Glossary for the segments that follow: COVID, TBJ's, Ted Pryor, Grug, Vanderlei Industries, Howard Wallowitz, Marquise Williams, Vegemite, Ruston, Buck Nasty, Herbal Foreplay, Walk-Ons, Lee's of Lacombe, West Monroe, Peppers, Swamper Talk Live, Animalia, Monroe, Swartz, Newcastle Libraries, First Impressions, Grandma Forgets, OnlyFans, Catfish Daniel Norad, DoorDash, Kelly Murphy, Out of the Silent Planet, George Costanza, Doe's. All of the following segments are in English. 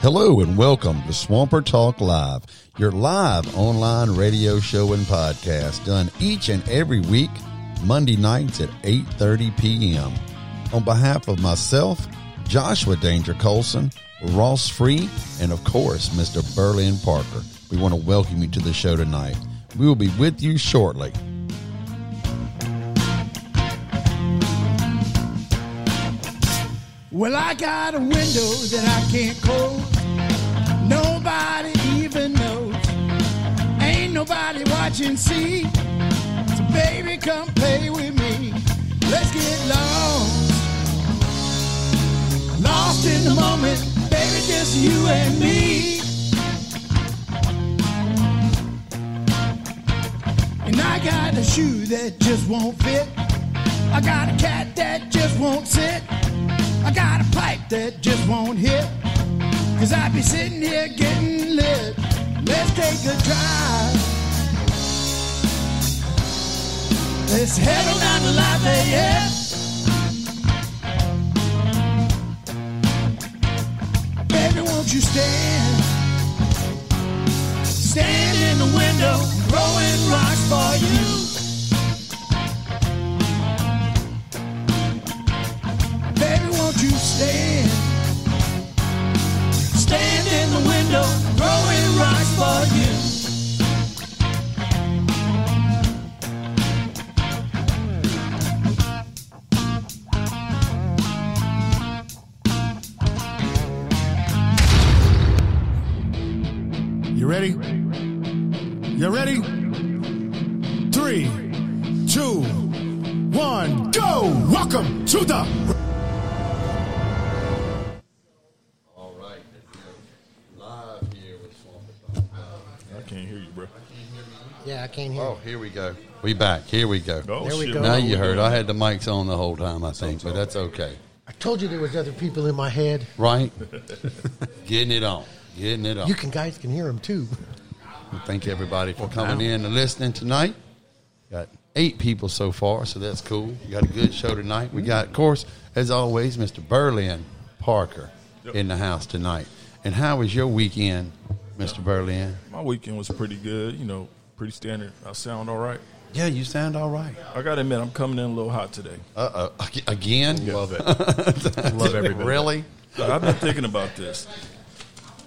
Hello and welcome to Swamper Talk Live, your live online radio show and podcast done each and every week, Monday nights at 8:30 p.m. On behalf of myself, Joshua Danger Colson, Ross Free, and of course, Mr. Berlin Parker, we want to welcome you to the show tonight. We will be with you shortly. Well, I got a window that I can't close. Nobody even knows. Ain't nobody watching, see? So baby, come play with me. Let's get lost. Lost in the moment, baby, just you and me. And I got a shoe that just won't fit. I got a cat that just won't sit. I got a pipe that just won't hit. Cause I be sitting here getting lit. Let's take a drive. Let's head on down to Lafayette. Baby, won't you stand? Stand in the window, throwing rocks for you. Baby, won't you stand? Stand in the window, throwing rocks for you. You ready? You ready? 3, 2, 1, go! Welcome to the... I can't hear. Oh, here we go. We back. Here we go. Oh, there we go. Now you heard. I had the mics on the whole time, I think, but that's okay. I told you there was other people in my head. Right. Getting it on. Getting it on. You guys can hear them, too. Thank everybody for coming in and listening tonight. Got 8 people so far, so that's cool. We got a good show tonight. We got, of course, as always, Mr. Berlin Parker in the house tonight. And how was your weekend, Mr. Berlin? My weekend was pretty good, you know. Pretty standard. I sound all right. Yeah, you sound all right. I got to admit, I'm coming in a little hot today. Again? Yeah. Love it. Love everybody. Really? I've been thinking about this.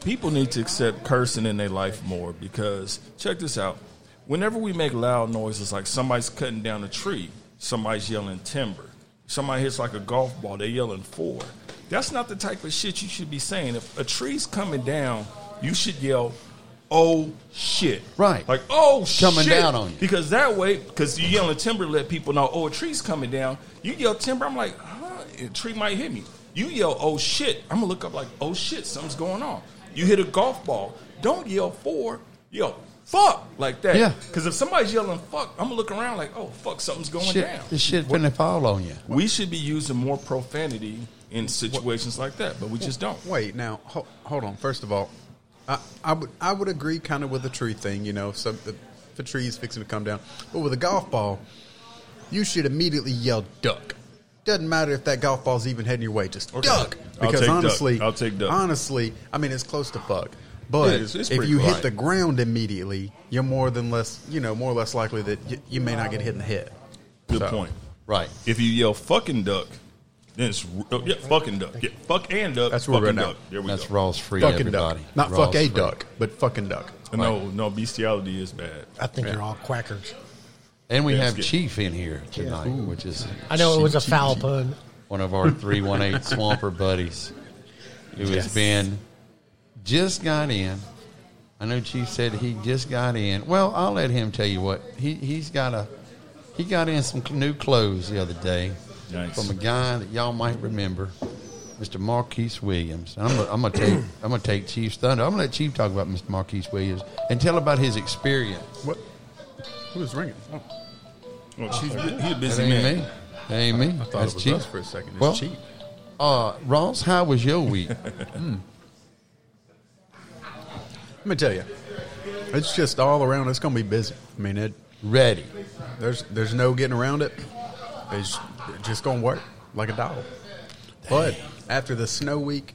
People need to accept cursing in their life more because, check this out, whenever we make loud noises, like somebody's cutting down a tree, somebody's yelling timber, somebody hits like a golf ball, they're yelling four. That's not the type of shit you should be saying. If a tree's coming down, you should yell oh shit. Right. Like, oh shit. Coming down on you. Because that way, because you yelling timber to let people know, oh, a tree's coming down. You yell timber, I'm like, huh, a tree might hit me. You yell, oh shit. I'm going to look up like, oh shit, something's going on. You hit a golf ball. Don't yell four. Yell fuck like that. Yeah. Because if somebody's yelling fuck, I'm going to look around like, oh, fuck, something's going down. This shit finna fall on you. We should be using more profanity in situations like that, but we just don't. Wait, now, hold on. First of all, I would agree kind of with the tree thing, you know, if a tree is fixing to come down. But with a golf ball, you should immediately yell duck. Doesn't matter if that golf ball's even heading your way, just duck. Because honestly, I'll take duck. Honestly, I mean, it's close to fuck. But yeah, it's if you hit the ground immediately, you're more or less likely that you may not get hit in the head. Good point. Right. If you yell fucking duck. Then it's fucking duck. Yeah, fuck and duck. That's where we're at now. That's Ross Free, fucking everybody. Duck. Not Rawls fuck a free. Duck, but fucking duck. Right. No, bestiality is bad. I think you're all quackers. And we have Chief in here tonight, which is... I know it was a foul pun. One of our 318 Swamper buddies who has been... Just got in. I know Chief said he just got in. Well, I'll let him tell you what. He got in some new clothes the other day. Nice. From a guy that y'all might remember, Mr. Marquise Williams. I'm gonna take Chief's thunder. I'm gonna let Chief talk about Mr. Marquise Williams and tell about his experience. What? Who is ringing? Oh, Chief. He's a busy man. That ain't me. I thought that's it was Chief. Us for a second. It's Chief. Ross, how was your week? Let me tell you, it's just all around. It's gonna be busy. I mean, There's no getting around it. It's just going to work like a dog. But after the snow week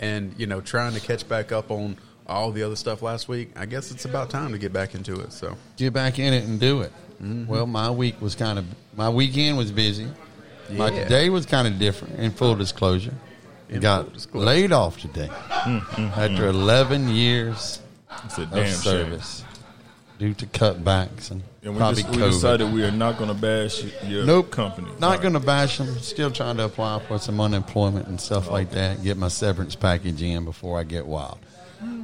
and, you know, trying to catch back up on all the other stuff last week, I guess it's about time to get back into it. So get back in it and do it. Mm-hmm. Well, my weekend was busy. Yeah. My day was kind of different, in full disclosure. Got laid off today after 11 years of service due to cutbacks and probably COVID. We decided we are not going to bash your company. Not going to bash them. Still trying to apply for some unemployment and stuff like that. Get my severance package in before I get wild.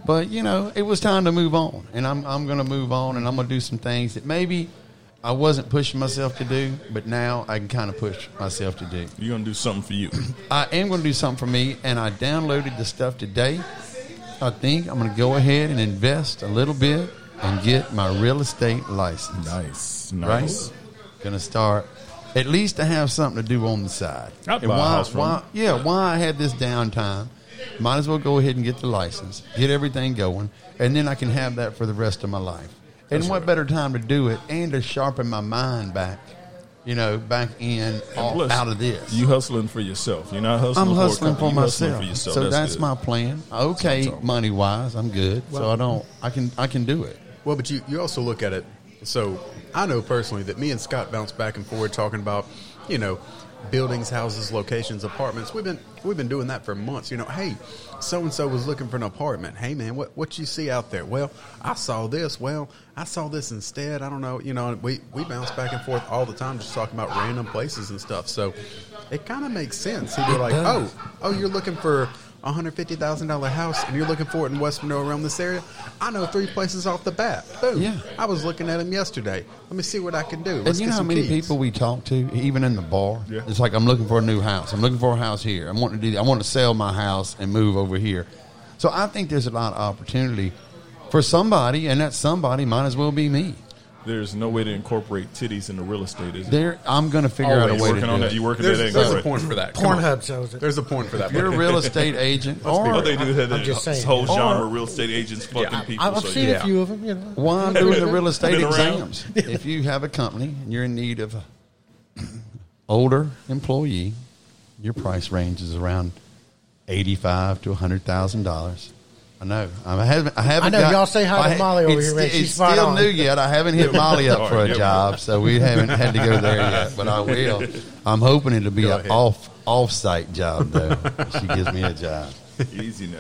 But, you know, it was time to move on. And I'm going to move on, and I'm going to do some things that maybe I wasn't pushing myself to do, but now I can kind of push myself to do. You're going to do something for you. I am going to do something for me, and I downloaded the stuff today. I think I'm going to go ahead and invest a little bit and get my real estate license. Nice. Right? Going to start at least to have something to do on the side. I'd buy a house from you. Yeah, while I had this downtime, might as well go ahead and get the license, get everything going, and then I can have that for the rest of my life. And what better time to do it and to sharpen my mind back, you know, back in, out of this. You hustling for yourself. You're not hustling for myself. Yourself. So that's my plan. Okay, money-wise, I'm good. Well, so I can do it. Well, but you also look at it. So I know personally that me and Scott bounce back and forth talking about, you know, buildings, houses, locations, apartments. We've been doing that for months. You know, hey, so-and-so was looking for an apartment. Hey, man, what you see out there? Well, I saw this. Well, I saw this instead. I don't know. You know, we bounce back and forth all the time just talking about random places and stuff. So it kind of makes sense. He'd be like, oh, you're looking for a $150,000 house and you're looking for it in West Monroe around this area. I know three places off the bat. Boom. Yeah. I was looking at them yesterday. Let me see what I can do. Let's get some keys. People we talk to, even in the bar, it's like, I'm looking for a new house. I'm looking for a house here. I'm wanting to do. I want to sell my house and move over here. So I think there's a lot of opportunity for somebody, and that somebody might as well be me. There's no way to incorporate titties into real estate, is there? I'm going to figure out a way to do that. You working on that? There's a porn for that. Pornhub shows it. There's a porn for that. If you're a real estate agent, they do that. I'm just saying, this whole genre of real estate agents fucking people. I've seen a few of them. You know, while I'm doing the real estate exams, if you have a company and you're in need of an older employee, your price range is around $85,000 to $100,000. I know. I haven't. I know. Y'all say hi to Molly over here, man. She's still new yet. I haven't hit Molly up for a job, so we haven't had to go there yet. But I will. I'm hoping it'll be an off-site job, though. She gives me a job. Easy now,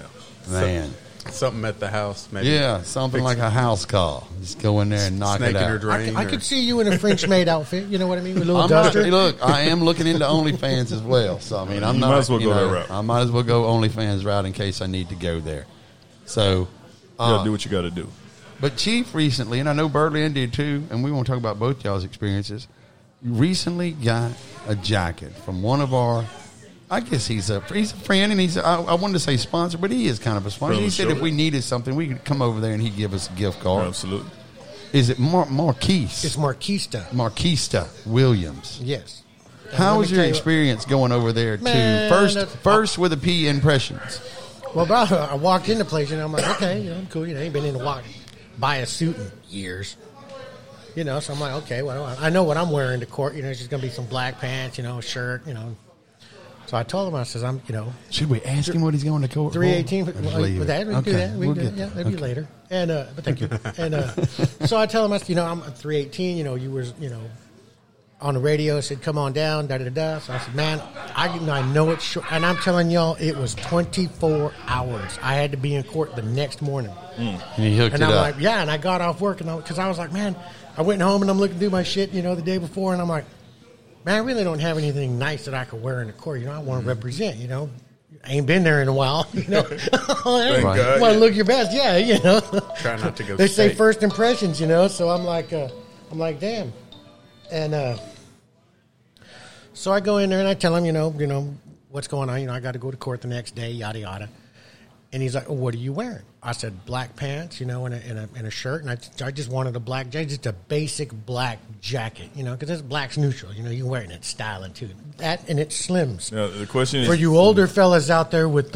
man. Something at the house, maybe. Yeah, something like a house call. Just go in there and knock it out. Or drain I could see you in a French maid outfit. You know what I mean? With a little duster. I am looking into OnlyFans as well. So I mean, might as well go that route. I might as well go OnlyFans route in case I need to go there. So, do what you got to do. But Chief recently, and I know Berlin did too, and we want to talk about both y'all's experiences, recently got a jacket from one of our, I guess he's a friend, and I wanted to say sponsor, but he is kind of a sponsor. He said if we needed something, we could come over there and he'd give us a gift card. Absolutely. Is it Marquise? It's Marquise Williams. Yes. How was your experience going over there to first with a P Impressions? Well, bro, I walked into the place, and I'm like, okay, you know, I'm cool. You know, I ain't been in to buy a suit in years. You know, so I'm like, okay, well, I know what I'm wearing to court. You know, it's just going to be some black pants, you know, shirt, you know. So I told him, I says, Should we ask him what he's going to court for? 318. With that, we can do that. We'll do that. Yeah, that'd be later. And, but thank you. And so I tell him, I said, you know, I'm 318. You know, you were, you know, on the radio, said, come on down, da-da-da-da. So I said, man, I know it's short. And I'm telling y'all, it was 24 hours. I had to be in court the next morning. And he hooked it up. And I'm like, yeah, and I got off work, because I was like, man, I went home, and I'm looking through my shit, you know, the day before, and I'm like, man, I really don't have anything nice that I could wear in the court. You know, I want to represent, you know. I ain't been there in a while, you know. You want to look your best, yeah, you know. Try not to go They say first impressions, you know, so I'm like, damn. And so I go in there and I tell him, you know, what's going on. You know, I got to go to court the next day, yada, yada. And he's like, well, what are you wearing? I said black pants, you know, and a shirt, and I just wanted a black jacket, just a basic black jacket, you know, because it's black's neutral, you know, you're wearing it styling too. That and it slims. Now, the question for is, you older fellas out there with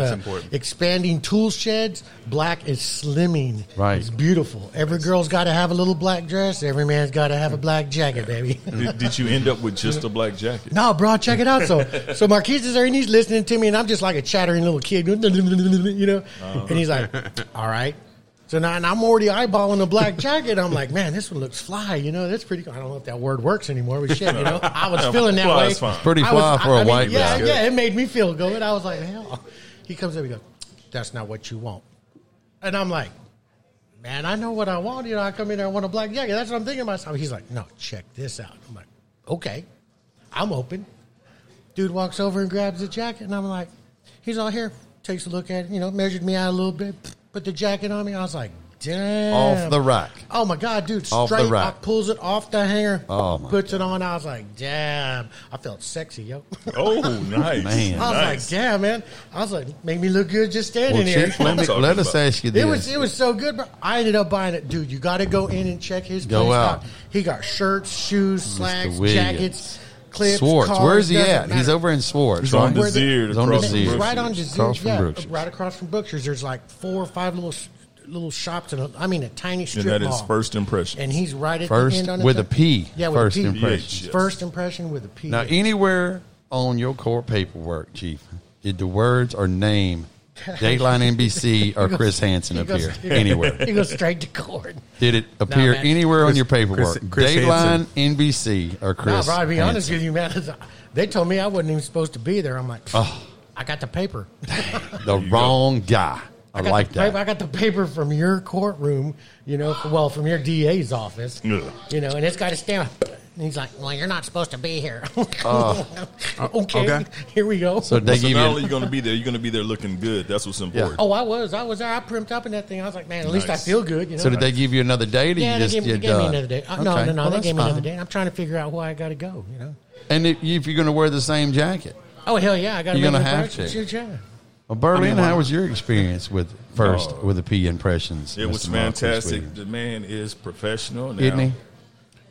expanding tool sheds, black is slimming. Right, it's beautiful. Every girl's got to have a little black dress. Every man's got to have a black jacket, baby. Did you end up with just a black jacket? No, bro. Check it out. So Marquise is there, and he's listening to me, and I'm just like a chattering little kid, you know, and he's like. All right. So now, and I'm already eyeballing the black jacket. I'm like, man, this one looks fly. You know, that's pretty cool. I don't know if that word works anymore, but shit, you know, I was feeling that way. It's pretty fly for a white man. Yeah, it made me feel good. I was like, hell. He comes up and goes, that's not what you want. And I'm like, man, I know what I want. You know, I come in there, I want a black jacket. That's what I'm thinking myself. He's like, no, check this out. I'm like, okay, I'm open. Dude walks over and grabs the jacket, and I'm like, he's all here, takes a look at it, you know, measured me out a little bit. Put the jacket on me. I was like, damn. Off the rack. Oh, my God, dude. Straight. Off the rack. I pulls it off the hanger. Oh, my Puts God. It on. I was like, damn. I felt sexy, yo. Oh, nice. Man, I was nice. Like, damn, man. I was like, make me look good just standing here. Chief, let us ask you this. It was so good, bro. I ended up buying it. Dude, you got to go in and check his place out. He got shirts, shoes, slacks, jackets. Clips, Swartz, cars, where's he at? Matter. He's over in Swartz. He's on Desiard. He's on Desiard. Right on Desiard, yeah. Right across from Brookshire's. There's like 4 or 5 little shops, and a tiny strip mall. And that is First Impression. And he's right at first, the end on it. With a P. Yeah, with First Impression. Yes. First Impression with a P. Now, anywhere on your court paperwork, Chief, did the words or name Dateline NBC or Chris Hansen appear anywhere? He goes straight to court. Did it appear anywhere on your paperwork? Chris Dateline Hansen. NBC or Chris Hansen? I'll be honest with you, man. They told me I wasn't even supposed to be there. I'm like, I got the paper. The wrong guy. I like that. I got the paper from your courtroom, you know, from your DA's office, you know, and it's got a stamp. And he's like, well, you're not supposed to be here. Okay, here we go. So not only are you going to be there, you're going to be there looking good. That's what's important. Yeah. Oh, I was there. I primped up in that thing. I was like, man, at least I feel good. You know? So did they give you another day? Yeah, they gave me another day. No, they gave me another day. I'm trying to figure out why I got to go, you know. And if you're going to wear the same jacket. Oh, hell yeah. I got to wear the same jacket. Well, Berlin, how was your experience with the P Impressions? It was fantastic. The man is professional now. Isn't he?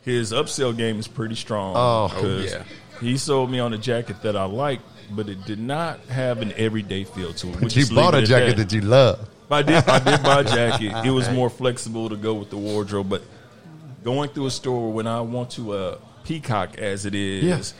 His upsell game is pretty strong. Oh, yeah. He sold me on a jacket that I liked, but it did not have an everyday feel to it. But you bought a jacket that you love. I did buy a jacket. It was more flexible to go with the wardrobe. But going through a store when I want to peacock as it is,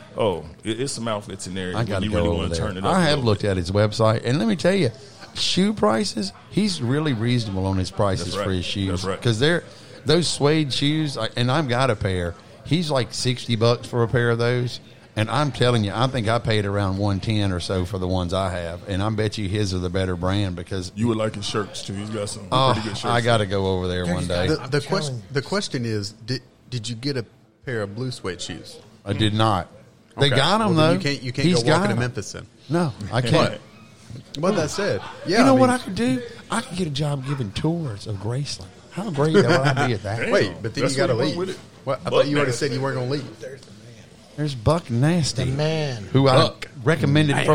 it's some outfits in there. I got to really want to turn it up. I have looked at his website, and let me tell you, shoe prices, he's really reasonable on his prices for his shoes. That's right. Because they're... Those suede shoes, and I've got a pair. He's like $60 for a pair of those, and I'm telling you, I think I paid around $110 or so for the ones I have, and I bet you his are the better brand because you would like his shirts too. He's got some pretty good shirts. I got to go over there one day. The question is, did you get a pair of blue suede shoes? I did not. Okay. They got them though. You can't go walking to Memphis then. No, I can't. But that said, yeah, you know what I could do? I could get a job giving tours of Graceland. How great would I be at that? Damn. Wait, but then you got to leave. Well, I thought you already said you weren't going to leave. There's the man. There's Buck Nasty, the man who I recommended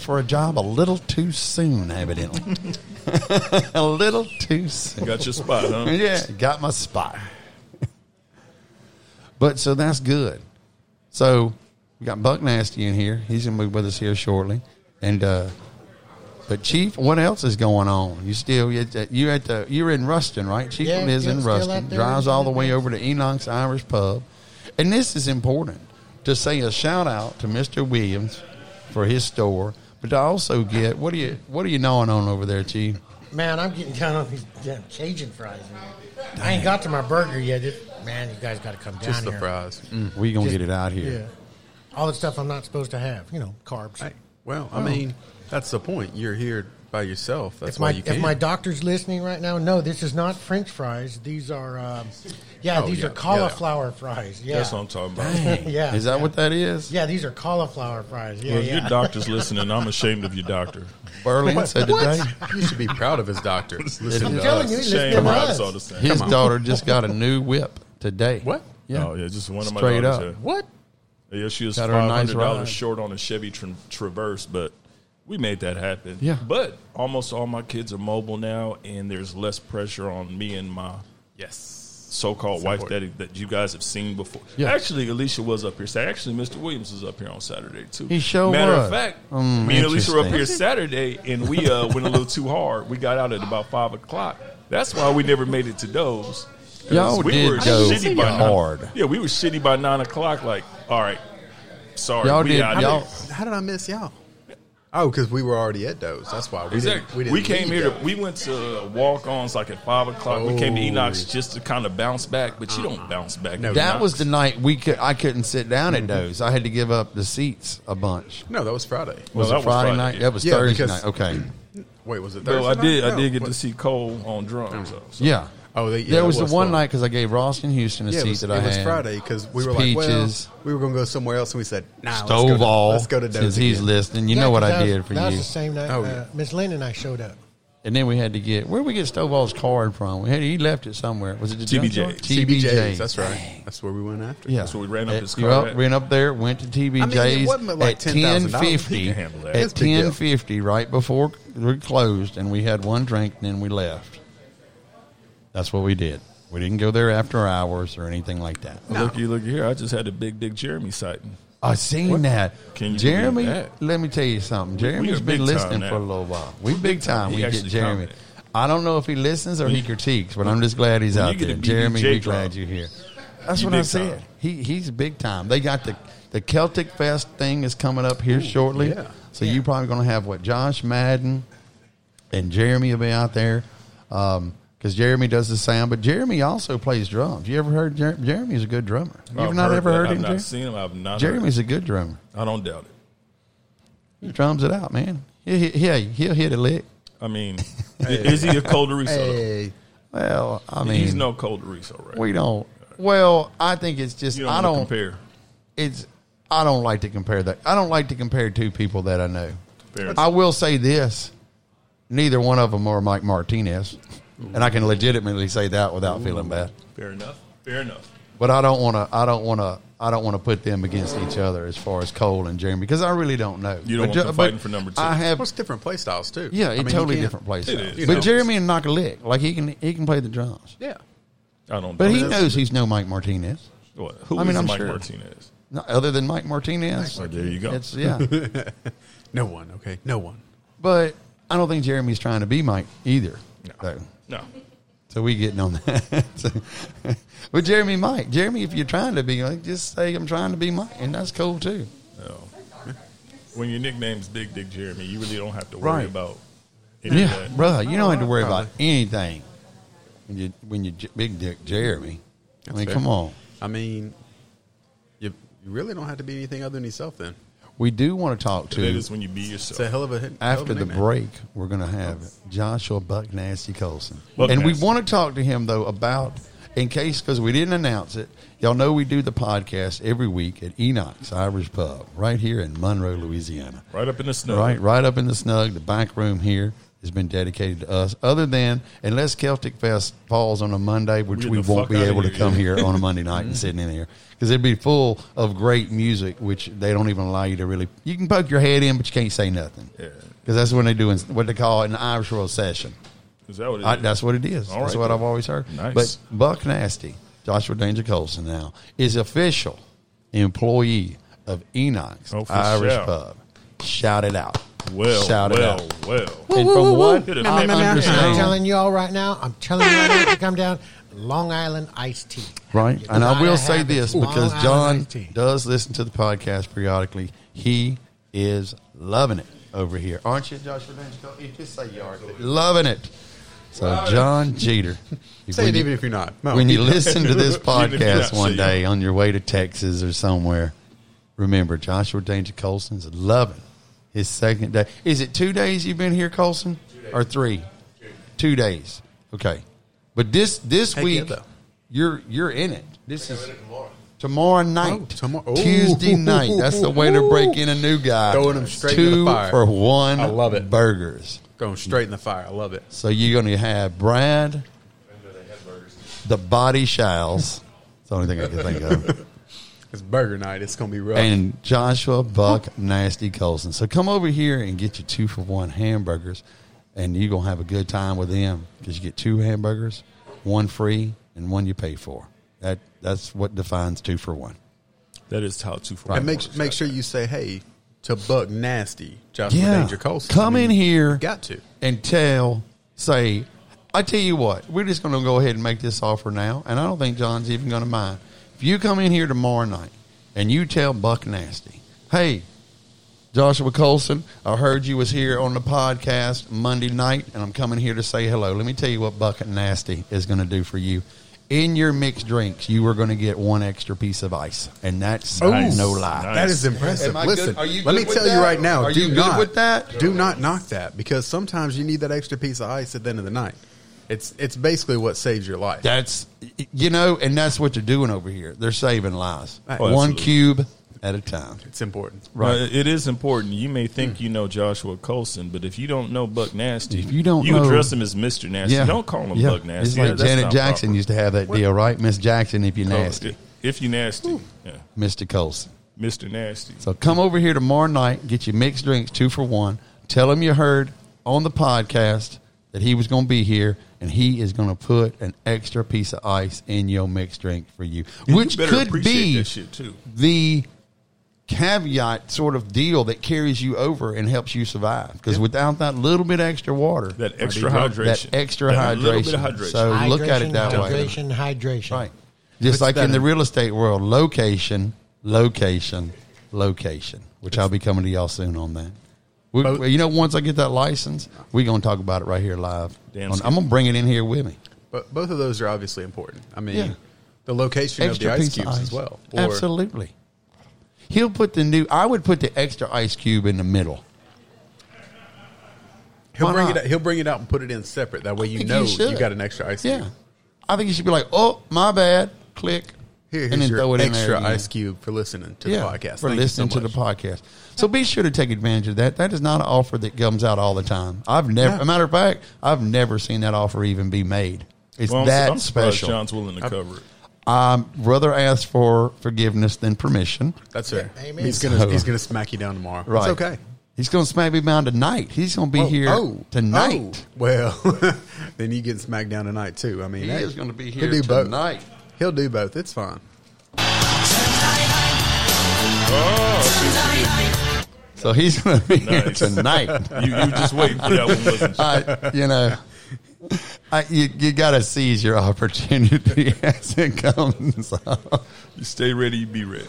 for a job a little too soon, evidently. A little too soon. Got your spot, huh? Yeah, got my spot. But so that's good. So we got Buck Nasty in here. He's going to be with us here shortly, and. But Chief, what else is going on? You're in Ruston, right? Chief is in Ruston. Drives all the way over to Enoch's Irish Pub, and this is important to say a shout out to Mr. Williams for his store, but to also get what are you gnawing on over there, Chief? Man, I'm getting down on these damn Cajun fries. Man. I ain't got to my burger yet. Man, you guys got to come down here. Just the fries. We gonna get it out here. Yeah. All the stuff I'm not supposed to have. You know, carbs. That's the point. You're here by yourself. That's why you can. If my doctor's listening right now, no, this is not French fries. These are, are cauliflower fries. Yeah. That's what I'm talking about. Yeah. Is that what that is? Yeah, these are cauliflower fries. Yeah, well, if your doctor's listening, I'm ashamed of your doctor. Berlin said today, you should be proud of his doctor. I'm telling you, his daughter just got a new whip today. What? Yeah. Oh, yeah, just one straight of my daughters. What? Yeah, she was $500 short on a Chevy Traverse, but... We made that happen. Yeah. But almost all my kids are mobile now, and there's less pressure on me and my so-called wife that you guys have seen before. Yeah. Actually, Alicia was up here. Actually, Mr. Williams was up here on Saturday, too. He showed up. Matter of fact, me and Alicia were up here Saturday, and we went a little too hard. We got out at about 5 o'clock. That's why we never made it to Doe's. Y'all did shitty by hard. Yeah, we were shitty by 9 o'clock. Like, all right, sorry. Y'all did. How did I miss y'all? Oh, because we were already at Doe's. That's why we didn't leave. We went to walk-ons like at 5 o'clock. Oh. We came to Enoch's just to kind of bounce back, but you don't bounce back. No, that was the night I couldn't sit down at Doe's. I had to give up the seats a bunch. No, that was Friday. Was it Friday night? Yeah. That was Thursday night. Okay. Wait, was it Thursday? No, I did get to see Cole on drums. So. Yeah. Oh, there was the one night because I gave Ross and Houston a seat that I had. It was Friday because we were like, well, we were going to go somewhere else, and we said, nah, let's go to Doe's. Because he's listening. You know what I did for you. That was the same night Miss Lynn and I showed up. And then we had to get, where did we get Stovall's card from? He left it somewhere. Was it the TBJ's? TBJ's, that's right. Dang. That's where we went after. Yeah. That's where we ran up his car. Ran up there, went to TBJ's it wasn't like at 10:50. At 10:50, right before we closed, and we had one drink, and then we left. That's what we did. We didn't go there after hours or anything like that. No. Look here. I just had a big Dick Jeremy sighting. I seen that. Can you Jeremy, that? Let me tell you something. Jeremy's been listening for a little while. We're big time. We get Jeremy. Commented. I don't know if he listens or he critiques, but I'm just glad he's out there. Jeremy, we're glad you're here. That's what I said. He's big time. They got the Celtic Fest thing is coming up here shortly. Yeah. So you're probably going to have, Josh Madden and Jeremy will be out there. Because Jeremy does the sound, but Jeremy also plays drums. You ever heard Jeremy's a good drummer? You've not ever heard him? I've not seen him. I've not. Jeremy's a good drummer. I don't doubt it. He drums it out, man. He'll hit a lick. I mean, is he a Colderizo? Hey. Well, I mean, he's no Colderizo, right? We don't. Well, I think it's just I don't compare. I don't like to compare that. I don't like to compare two people that I know. Fair. I will say this: neither one of them are Mike Martinez. And I can legitimately say that without feeling bad. Fair enough. Fair enough. But I don't want to put them against each other as far as Cole and Jeremy because I really don't know. You don't want them fighting for number two. It's different play styles too. Yeah, it's totally different play styles. But Jeremy can knock a lick. Like he can play the drums. Yeah, I don't. But he knows he's no Mike Martinez. What? Who is Mike Martinez? Not other than Mike Martinez. Well, there you go. No one. Okay, no one. But I don't think Jeremy's trying to be Mike either. No. So we getting on that. But Jeremy Mike. Jeremy, if you're trying to be, just say I'm trying to be Mike, and that's cool too. Oh. When your nickname's Big Dick Jeremy, you really don't have to worry about anything. Yeah, brother, you don't have to worry about anything when you're Big Dick Jeremy. That's fair. Come on. I mean, you really don't have to be anything other than yourself then. We do want to talk to you. When you be yourself. It's a hell of a hit. After the break, we're going to have Joshua Buck Nasty Colson. We want to talk to him, though, about, in case, because we didn't announce it, y'all know we do the podcast every week at Enoch's Irish Pub right here in Monroe, Louisiana. Right up in the snug. Right up in the snug. The back room here has been dedicated to us. Other than, unless Celtic Fest falls on a Monday, which we won't be able to come here on a Monday night and sit in here. Because it'd be full of great music, which they don't even allow you to really. You can poke your head in, but you can't say nothing. Yeah. Because that's when they do what they call an Irish Roll session. Is that what it is? That's what it is. All that's what I've always heard. Nice. But Buck Nasty, Joshua Danger Colson now, is official employee of Enoch's Irish Pub. Shout it out. Well. And from what I understand. I'm telling you all right now, I need to come down. Long Island iced tea. Right. And I will say this because John does listen to the podcast periodically. He is loving it over here. Aren't you, Joshua Danger? Just say you are. Loving it. So, John Jeter. Say it even if you're not. When you listen to this podcast one day on your way to Texas or somewhere, remember, Joshua Danger Colson's loving his second day. Is it 2 days you've been here, Colson? 2 days. Or 3? 2 days. Okay. But this week, you're in it. This is tomorrow night, Tuesday night. That's the way to break in a new guy. Throwing them straight in the fire. 2 for $1. I love it. Burgers. Going straight in the fire. I love it. So you're going to have Brad, the Body Shiles. It's the only thing I can think of. It's burger night. It's going to be rough. And Joshua Buck Nasty Colson. So come over here and get your 2-for-1 hamburgers, and you're going to have a good time with them because you get 2 hamburgers, 1 free, and 1 you pay for. That's what defines 2-for-1. That is how 2-for-1. And make sure you say, hey, to Buck Nasty, Joshua Danger Colson. Come in here. Got to. And say, I tell you what, we're just going to go ahead and make this offer now, and I don't think John's even going to mind. If you come in here tomorrow night and you tell Buck Nasty, hey, Joshua Colson, I heard you was here on the podcast Monday night, and I'm coming here to say hello. Let me tell you what Buck Nasty is going to do for you. In your mixed drinks, you are going to get 1 extra piece of ice, and that's no lie. Nice. That is impressive. Listen, let me tell you right now, do not knock that, because sometimes you need that extra piece of ice at the end of the night. It's basically what saves your life. That's, and that's what they're doing over here. They're saving lives. Oh, 1 cube at a time. It's important. Right. Well, it is important. You may think you know Joshua Colson, but if you don't know Buck Nasty, you address him as Mr. Nasty. Yeah. Don't call him Buck Nasty. It's like Janet Jackson used to have that deal, right? Miss Jackson, if you're nasty. If you're nasty. Yeah. Mr. Colson. Mr. Nasty. So come over here tomorrow night, get your mixed drinks 2-for-1. Tell him you heard on the podcast that he was going to be here, and he is going to put an extra piece of ice in your mixed drink for you, which could be the caveat sort of deal that carries you over and helps you survive. Because without that little bit extra water, that extra hydration. So look at it that way. Hydration. Right. Just like in the real estate world, location, which I'll be coming to y'all soon on that. Once I get that license, we're going to talk about it right here live. I'm going to bring it in here with me. But both of those are obviously important. I mean, the location extra of the ice cubes as well. Absolutely. He'll put I would put the extra ice cube in the middle. He'll bring it out and put it in separate. That way you got an extra ice cube. I think you should be like, oh, my bad. Click. Here's your extra ice cube for listening to the podcast. So be sure to take advantage of that. That is not an offer that comes out all the time. As a matter of fact, I've never seen that offer even be made. I'm special. John's willing to cover it. Brother asked for forgiveness than permission. That's it. Amen. He's going to smack you down tomorrow. Right. It's okay. He's going to smack me down tonight. He's going to be here tonight. Oh. Well, then you get smacked down tonight too. I mean, he is going to be here tonight. He'll do both. It's fine. Oh, so he's going to be here tonight. you just waiting for that one, wasn't you? You got to seize your opportunity as it comes up. You stay ready, you be ready.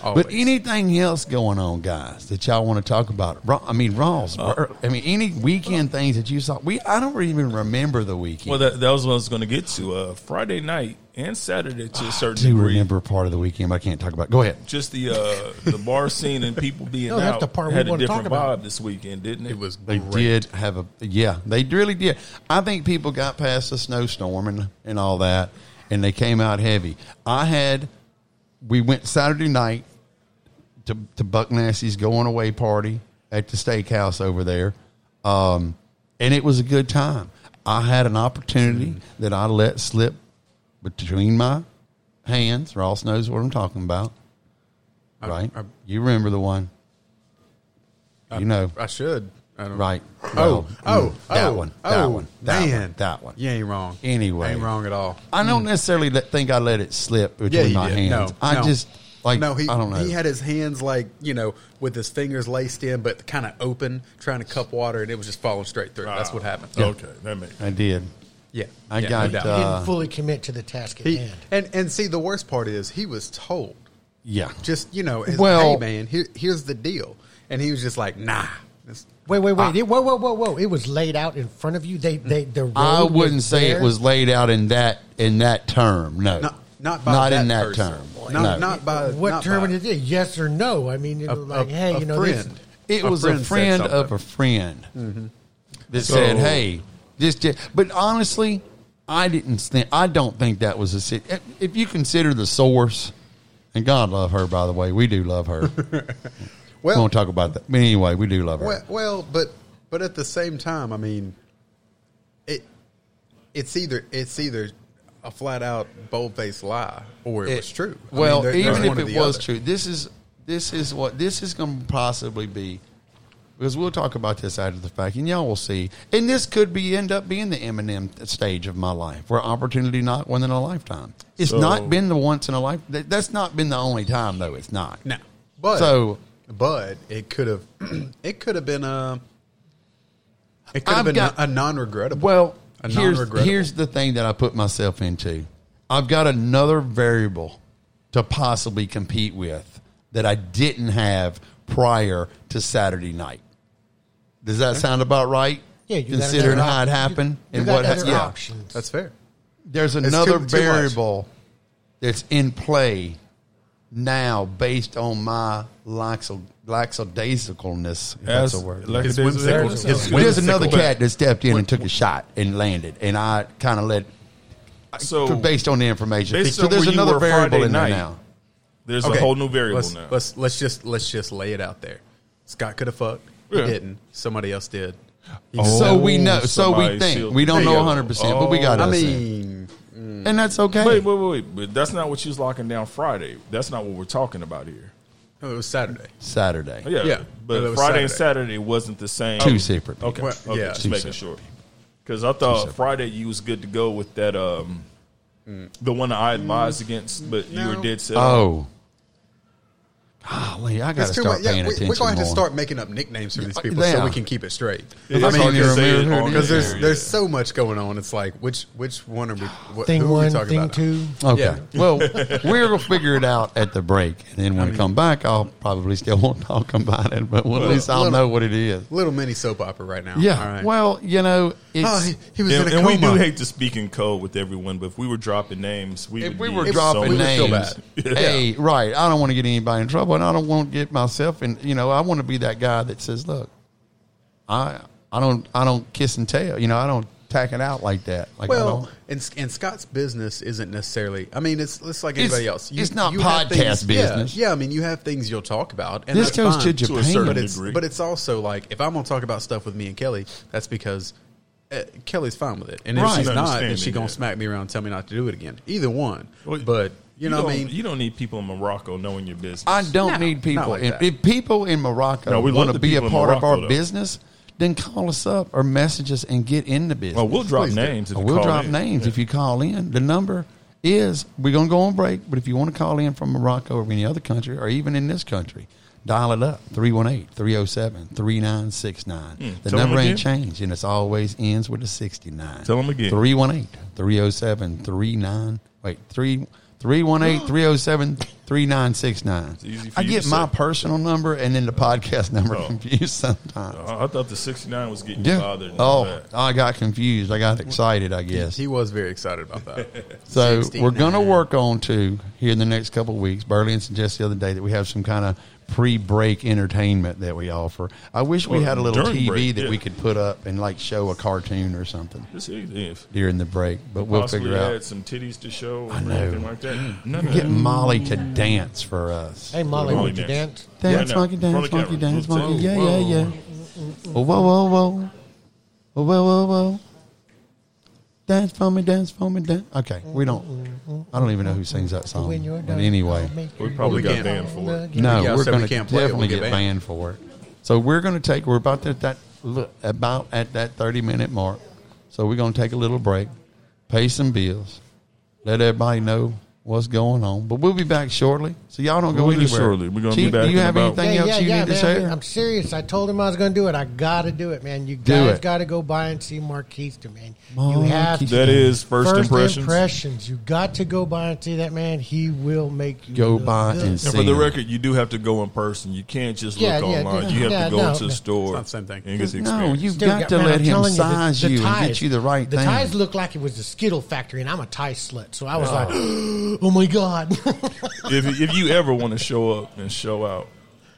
Always. But anything else going on, guys, that y'all want to talk about? Rawls. Any weekend things that you saw? I don't even remember the weekend. Well, that was what I was going to get to. Friday night and Saturday to a certain degree. I do remember part of the weekend, but I can't talk about it. Go ahead. Just the bar scene and people being out had a different vibe this weekend, didn't it? It was great. They did have they really did. I think people got past the snowstorm and all that, and they came out heavy. We went Saturday night to Buck Nasty's going away party at the steakhouse over there, and it was a good time. I had an opportunity that I let slip between my hands. Ross knows what I'm talking about, right? You remember the one? I should. I don't right. Well, that one. You ain't wrong. Anyway. Ain't wrong at all. I don't necessarily think I let it slip between my hands. I don't know. He had his hands with his fingers laced in, but kind of open, trying to cup water, and it was just falling straight through. That's what happened. Yeah. Okay. That makes sense. I did. Yeah. He didn't fully commit to the task at hand. And see, the worst part is he was told. Yeah. Just, hey, man, here's the deal. And he was just like, nah. Wait. Whoa. It was laid out in front of you? I wouldn't say it was laid out in that term, no. Not in that term. What term is it? Yes or no? I mean, it was friend. It was a friend of a friend said, hey, but honestly, I don't think that was if you consider the source, and God love her, by the way, we do love her. Well, we won't talk about that. But anyway, we do love her. Well, but at the same time, I mean, it's either a flat out bold-faced lie, or it was true. Well, I mean, even if it was true, this is going to possibly be, because we'll talk about this after the fact, and y'all will see. And this could be end up being the Eminem stage of my life, where opportunity not one in a lifetime. It's not been the once in a life. That's not been the only time, though. It's not. No, but it could have been a. It could have been a non-regrettable. Well, here's the thing that I put myself into. I've got another variable to possibly compete with that I didn't have prior to Saturday night. Does that sound about right? Yeah, considering how it happened and what happened. Yeah, that's fair. There's another variable that's in play now based on my lackadaisicalness, if that's a word. There's another cat that stepped in and took a shot and landed, and I kind of based on the information. So there's another variable in there now. There's a whole new variable now. Let's just lay it out there. Scott could have fucked. Yeah. He didn't. Somebody else did. So we know. So we think. We don't know 100%, but we got. I mean, and that's okay. Wait. But that's not what she was locking down Friday. That's not what we're talking about here. No, it was Saturday. Yeah. But Friday and Saturday wasn't the same. Two separate. Okay. Well, yeah. Just making sure. Because I thought Friday you was good to go with that, the one I advised against, but you were dead set. Oh. Golly, I got to start paying attention. We're going to start making up nicknames for these people so we can keep it straight. Yeah, I mean, because there's so much going on. It's like, which one are we talking about? Thing one, thing two? Okay. Yeah. Well, we'll figure it out at the break. And then when I come back, I'll probably still won't talk about it, but at least I'll know what it is. Little mini soap opera right now. Yeah. All right. Well, you know, it's... Oh, he was in a coma. And we do hate to speak in code with everyone, but if we were dropping names, we would feel bad. Hey, right. I don't want to get anybody in trouble. And I don't want to get myself in, I want to be that guy that says, look, I don't kiss and tell, I don't tack it out like that. Like, and Scott's business isn't necessarily, I mean, it's like anybody else. It's not podcast business. Yeah, I mean, you have things you'll talk about. And this goes to Japan. But it's also like, if I'm going to talk about stuff with me and Kelly, that's because Kelly's fine with it. And if she's not, then she's going to smack me around and tell me not to do it again. Either one. But... You know what I mean? You don't need people in Morocco knowing your business. I don't need people. Like if people in Morocco want to be a part of our business, then call us up or message us and get in the business. Well, we'll drop names if you call in. We'll drop names if you call in. The number is, we're going to go on break, but if you want to call in from Morocco or any other country or even in this country, dial it up, 318-307-3969. The number ain't changed, and it always ends with a 69. Tell them again. 318-307-3969. I get my personal number and then the podcast number confused sometimes. I thought the 69 was getting you bothered. Oh, I got confused. I got excited, I guess. He was very excited about that. So 69. We're going to work on, here in the next couple of weeks. Berlin suggested the other day that we have some kind of pre-break entertainment that we offer. I wish we had a little TV that we could put up and show a cartoon or something during the break. But we'll figure out. Had some titties to show or anything like that. Get Molly to dance for us. Hey, Molly, would you dance? Dance, monkey, dance, monkey, dance, monkey. Yeah, yeah, yeah. Whoa, whoa, whoa. Whoa, whoa, whoa. Dance for me, dance for me, dance. Okay, I don't even know who sings that song. But anyway, we probably got banned for it. No, we're going to definitely get banned for it. So we're about at that 30-minute mark. So we're going to take a little break, pay some bills, let everybody know what's going on. But we'll be back shortly, so y'all don't go anywhere. Shortly. We're going to be back. Do you have anything else you need to share? I'm serious. I told him I was going to do it. I got to do it, man. You guys got to go by and see Marquise, man. You have to. That is First Impressions. You got to go by and see that man. He will make you go by and see. And for the record, you do have to go in person. You can't just look online. You have to go into the store. It's not the same thing. No, you've got to let him size you and get you the right thing. The ties look like it was the Skittle factory, and I'm a tie slut, so I was like. Oh, my God. If you ever want to show up and show out,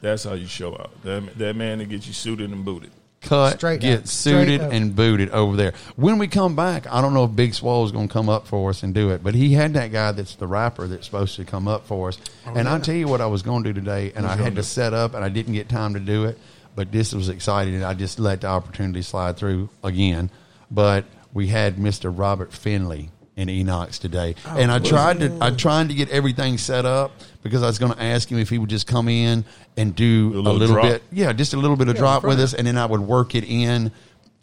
that's how you show out. That man that gets you suited and booted. Suited and booted over there. When we come back, I don't know if Big Swole is going to come up for us and do it, but he had that guy that's the rapper that's supposed to come up for us. I'll tell you what I was going to do today, and I had to set up, and I didn't get time to do it, but this was exciting, and I just let the opportunity slide through again. But we had Mr. Robert Finley in Enoch's today. Oh, and I tried to get everything set up because I was going to ask him if he would just come in and do a little bit. Yeah, just a little bit of drop with us, and then I would work it in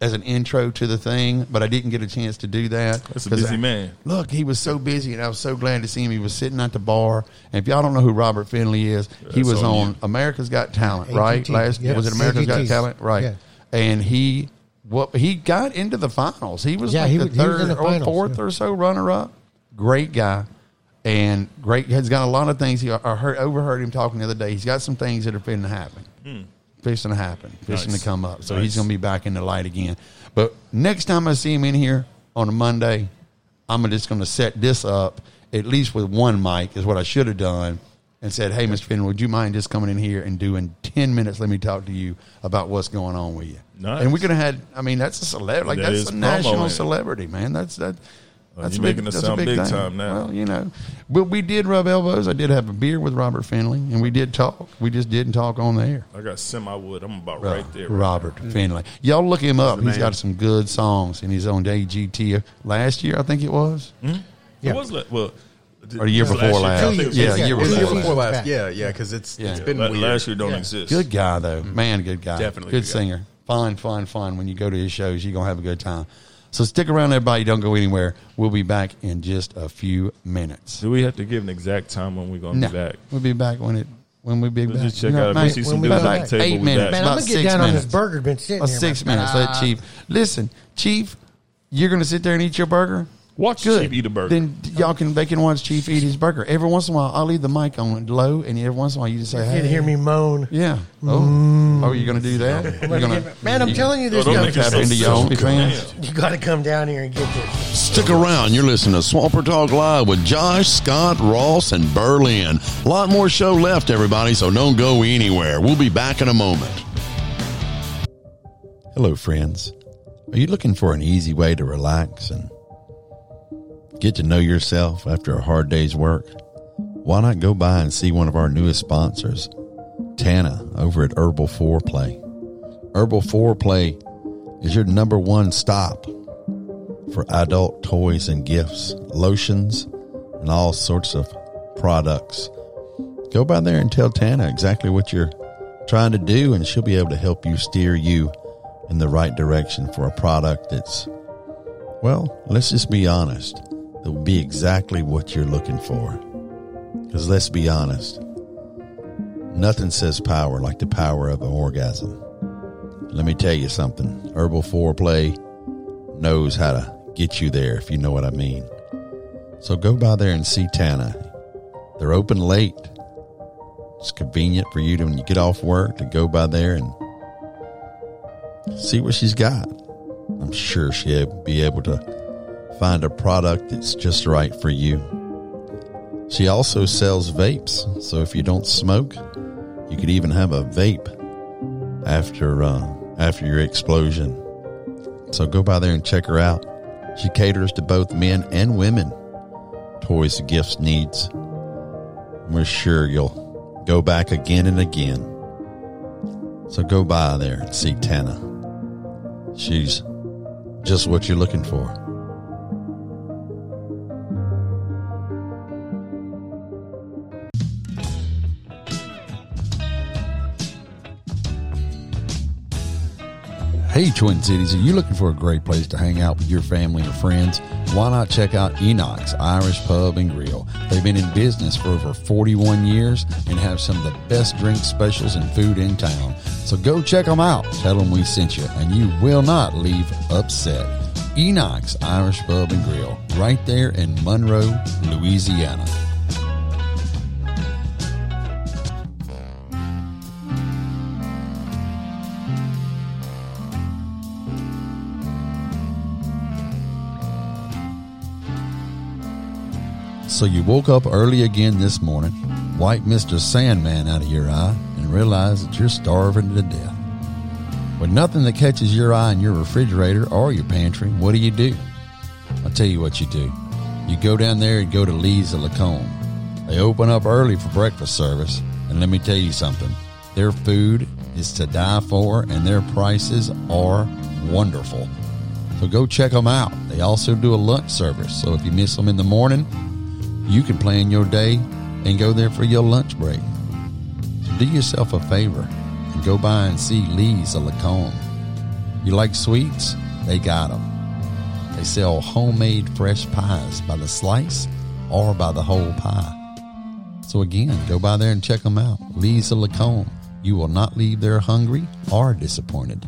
as an intro to the thing, but I didn't get a chance to do that. That's a busy man. Look, he was so busy, and I was so glad to see him. He was sitting at the bar, and if y'all don't know who Robert Finley is, he was on America's Got Talent, right? Was it America's Got Talent? Right. And he got into the finals. He was like the third or fourth or so runner-up. Great guy. And great. He's got a lot of things. I overheard him talking the other day. He's got some things that are fitting to happen. Hmm. Fishing to happen. Fishing to come up. So he's going to be back in the light again. But next time I see him in here on a Monday, I'm just going to set this up, at least with one mic, is what I should have done, and said, hey, Mr. Finn, would you mind just coming in here and doing 10 minutes? Let me talk to you about what's going on with you. Nice. And we could have had, I mean, that's a celebrity. Like, that's a national celebrity, man. That's making us sound big time now. Well, you know. But we did rub elbows. I did have a beer with Robert Finley, and we did talk. We just didn't talk on the air. I got Semi-Wood. I'm about right there. Robert Finley. Y'all look him up. He's got some good songs, and he's on AGT last year, I think it was. Mm-hmm. Yeah. It was or the year before last. Year before last. Yeah, because it's been weird. Last year don't exist. Good guy, though. Mm-hmm. Man, good guy. Definitely good singer. Fun. When you go to his shows, you're going to have a good time. So stick around, everybody. Don't go anywhere. We'll be back in just a few minutes. Do we have to give an exact time when we're going to be back? We'll be back when we be back. Just check out. We see some dudes on the table. 8 minutes. Man, I'm going to get down on this burger. Been sitting here. 6 minutes. Let Chief. Listen, Chief, you're going to sit there and eat your burger? Watch Chief eat a burger. Then they can watch Chief eat his burger. Every once in a while, I'll leave the mic on low, and every once in a while, you just say, hey. You can hear me moan. Yeah. Oh, you're going to do that? I'm telling you, this guy tap into your OnlyFans. You got to come down here and get this. Stick around. You're listening to Swamper Talk Live with Josh, Scott, Ross, and Berlin. A lot more show left, everybody, so don't go anywhere. We'll be back in a moment. Hello, friends. Are you looking for an easy way to relax and get to know yourself after a hard day's work? Why not go by and see one of our newest sponsors, Tana, over at Herbal Foreplay. Herbal Foreplay is your number one stop for adult toys and gifts, lotions, and all sorts of products. Go by there and tell Tana exactly what you're trying to do, and she'll be able to help you steer you in the right direction for a product that's, well, let's just be honest, that will be exactly what you're looking for. Because let's be honest, nothing says power like the power of an orgasm. Let me tell you something. Herbal Foreplay knows how to get you there, if you know what I mean. So go by there and see Tana. They're open late. It's convenient for you to, when you get off work, to go by there and see what she's got. I'm sure she'll be able to find a product that's just right for you. She also sells vapes, so if you don't smoke, you could even have a vape after your explosion. So go by there and check her out. She caters to both men and women, toys, gifts, needs. We're sure you'll go back again and again. So go by there and see Tana. She's just what you're looking for. Hey, Twin Cities, are you looking for a great place to hang out with your family or friends? Why not check out Enoch's Irish Pub and Grill? They've been in business for over 41 years and have some of the best drink specials and food in town. So go check them out. Tell them we sent you, and you will not leave upset. Enoch's Irish Pub and Grill, right there in Monroe, Louisiana. So you woke up early again this morning, wiped Mr. Sandman out of your eye, and realized that you're starving to death. With nothing that catches your eye in your refrigerator or your pantry, what do? I'll tell you what you do. You go down there and go to Lee's of Lacombe. They open up early for breakfast service, and let me tell you something. Their food is to die for, and their prices are wonderful. So go check them out. They also do a lunch service. So if you miss them in the morning, you can plan your day and go there for your lunch break. So do yourself a favor and go by and see Lee's of Lacombe. You like sweets? They got them. They sell homemade fresh pies by the slice or by the whole pie. So again, go by there and check them out. Lee's of Lacombe. You will not leave there hungry or disappointed.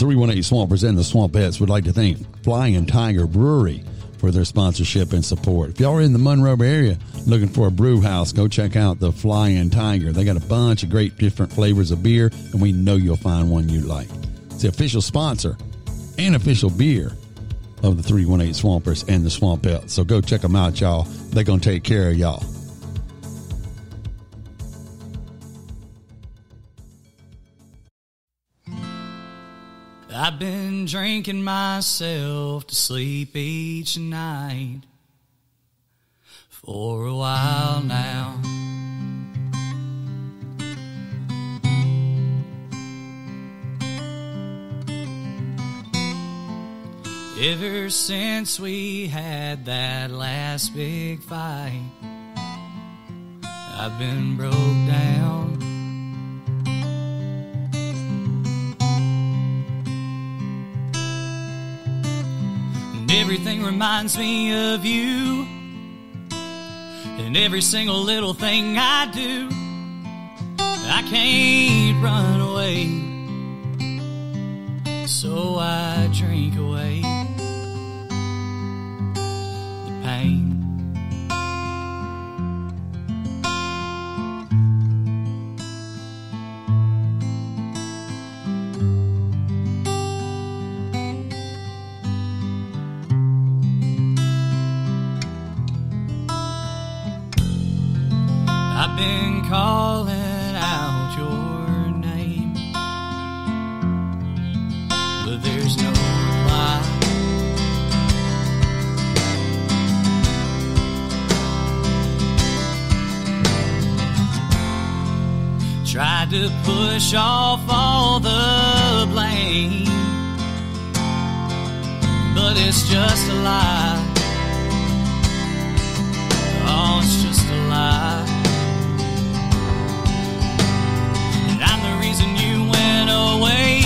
318 Swampers and the Swampettes would like to thank Flying Tiger Brewery for their sponsorship and support. If y'all are in the Monroe area looking for a brew house, go check out the Flying Tiger. They got a bunch of great different flavors of beer, and we know you'll find one you like. It's the official sponsor and official beer of the 318 Swampers and the Swampettes. So go check them out, y'all. They're going to take care of y'all. I've been drinking myself to sleep each night for a while now. Ever since we had that last big fight, I've been broke down. Everything reminds me of you, and every single little thing I do, I can't run away, so I drink away the pain. Been calling out your name, but there's no reply. Tried to push off all the blame, but it's just a lie. Oh, it's just a lie. Away,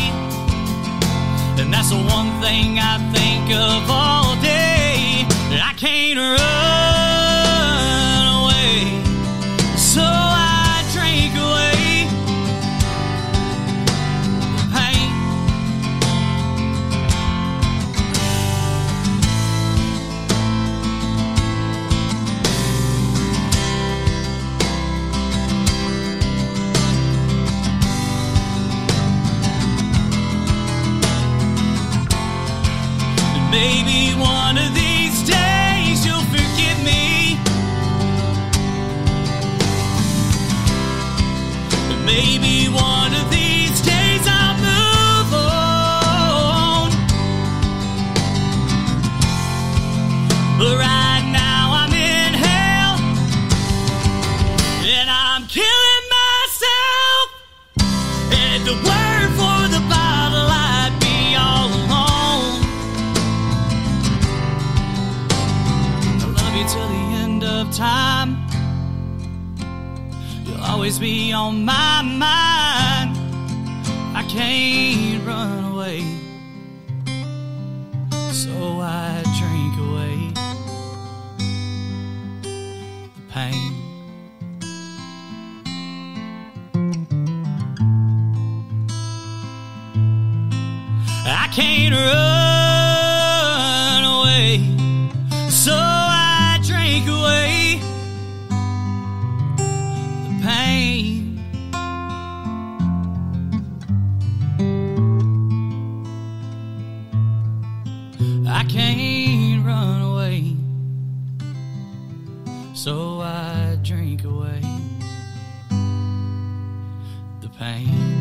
and that's the one thing I think of all day. I can't run away, so I drink away the pain. Maybe one of these days you'll forgive me. Maybe one of these days I'll move on. But right now I'm in hell, and I'm killing myself. And the word for the bottle, I'd be all alone. Till the end of time, you'll always be on my mind. I can't run away, so I drink away the pain. I can't run away, so away the pain. I can't run away, so I drink away the pain.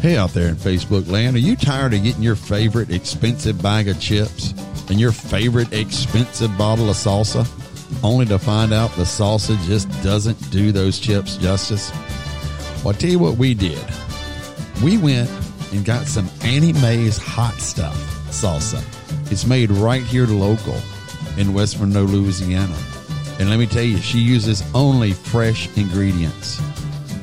Hey, out there in Facebook land, are you tired of getting your favorite expensive bag of chips and your favorite expensive bottle of salsa, only to find out the salsa just doesn't do those chips justice? Well, I'll tell you what we did. We went and got some Annie Mae's Hot Stuff salsa. It's made right here local in West Monroe, Louisiana. And let me tell you, she uses only fresh ingredients.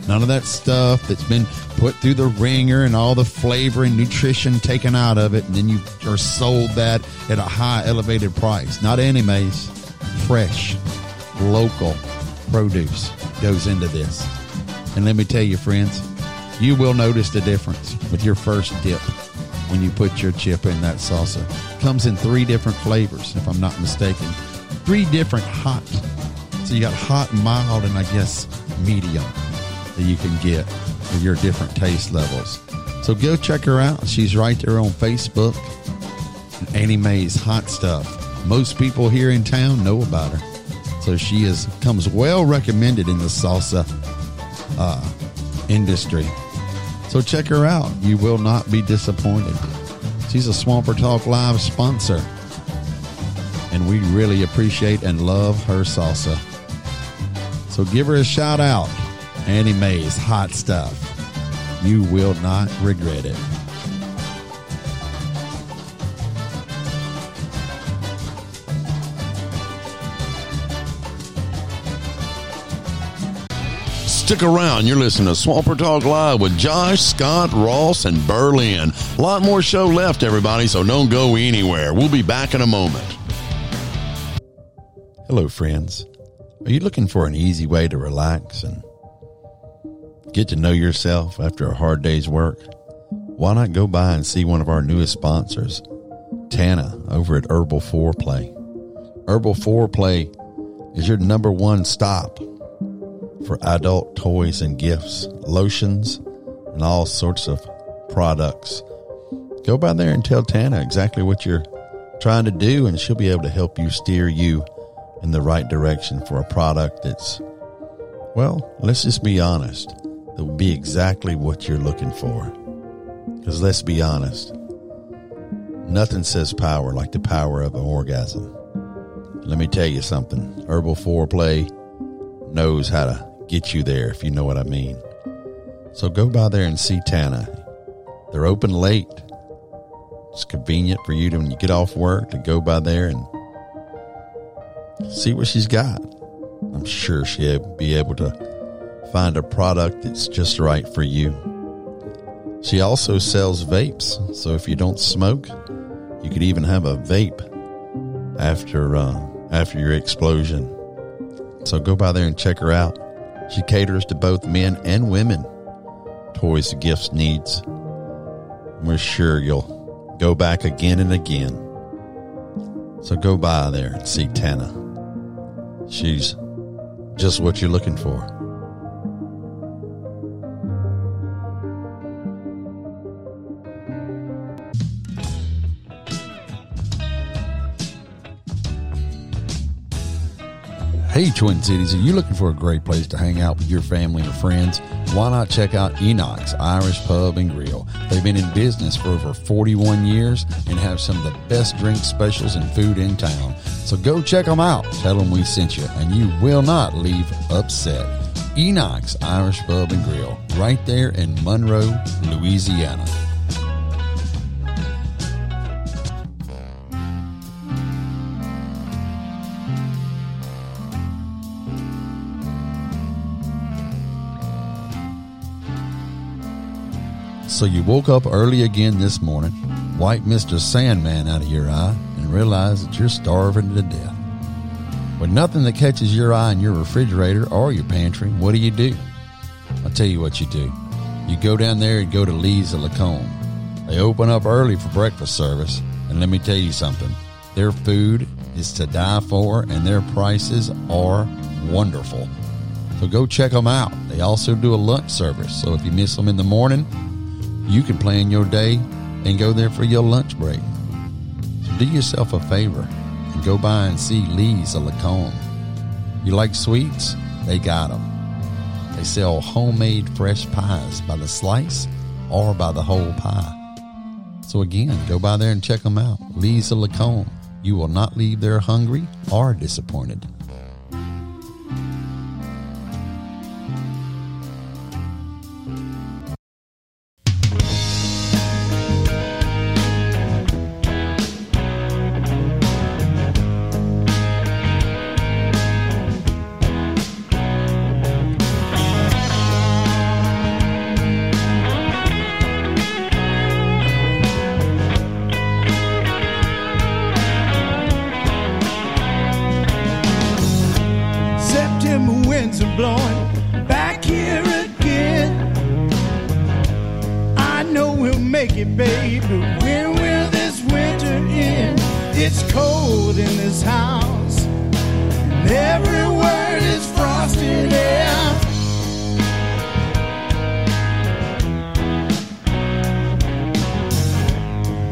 None of that stuff that's been put through the wringer and all the flavor and nutrition taken out of it, and then you are sold that at a high elevated price. Not Annie Mae's. Fresh, local, produce goes into this. And let me tell you, friends, you will notice the difference with your first dip when you put your chip in that salsa. It comes in 3 different flavors, if I'm not mistaken. 3 different hot. So you got hot, mild, and I guess medium that you can get for your different taste levels. So go check her out. She's right there on Facebook. Annie Mae's Hot Stuff. Most people here in town know about her. So she comes well recommended in the salsa industry. So check her out. You will not be disappointed. She's a Swamper Talk Live sponsor. And we really appreciate and love her salsa. So give her a shout out. Annie Mae's Hot Stuff. You will not regret it. Stick around. You're listening to Swamper Talk Live with Josh, Scott, Ross, and Berlin. A lot more show left, everybody, so don't go anywhere. We'll be back in a moment. Hello, friends. Are you looking for an easy way to relax and get to know yourself after a hard day's work? Why not go by and see one of our newest sponsors, Tana, over at Herbal Foreplay. Herbal Foreplay is your number one stop for adult toys and gifts, lotions, and all sorts of products. Go by there and tell Tana exactly what you're trying to do, and she'll be able to help you steer you in the right direction for a product that's, well, let's just be honest, that will be exactly what you're looking for. Because let's be honest, nothing says power like the power of an orgasm. Let me tell you something, Herbal Foreplay knows how to get you there, if you know what I mean. So go by there and see Tana. They're open late. It's convenient for you to, when you get off work, to go by there and see what she's got. I'm sure she'll be able to find a product that's just right for you. She also sells vapes, so if you don't smoke, you could even have a vape after your explosion. So go by there and check her out. She caters to both men and women. Toys, gifts, needs. We're sure you'll go back again and again. So go by there and see Tana. She's just what you're looking for. Hey, Twin Cities, are you looking for a great place to hang out with your family or friends? Why not check out Enoch's Irish Pub and Grill? They've been in business for over 41 years and have some of the best drink specials and food in town. So go check them out. Tell them we sent you, and you will not leave upset. Enoch's Irish Pub and Grill, right there in Monroe, Louisiana. So you woke up early again this morning, wiped Mr. Sandman out of your eye, and realized that you're starving to death. With nothing that catches your eye in your refrigerator or your pantry, what do? I'll tell you what you do. You go down there and go to Lee's of Lacombe. They open up early for breakfast service, and let me tell you something. Their food is to die for, and their prices are wonderful. So go check them out. They also do a lunch service, so if you miss them in the morning, you can plan your day and go there for your lunch break. So do yourself a favor and go by and see Lee's of Lacombe. You like sweets? They got them. They sell homemade fresh pies by the slice or by the whole pie. So again, go by there and check them out. Lee's of Lacombe. You will not leave there hungry or disappointed. make it, babe. But when will this winter end? It's cold in this house, and every word is frosted out.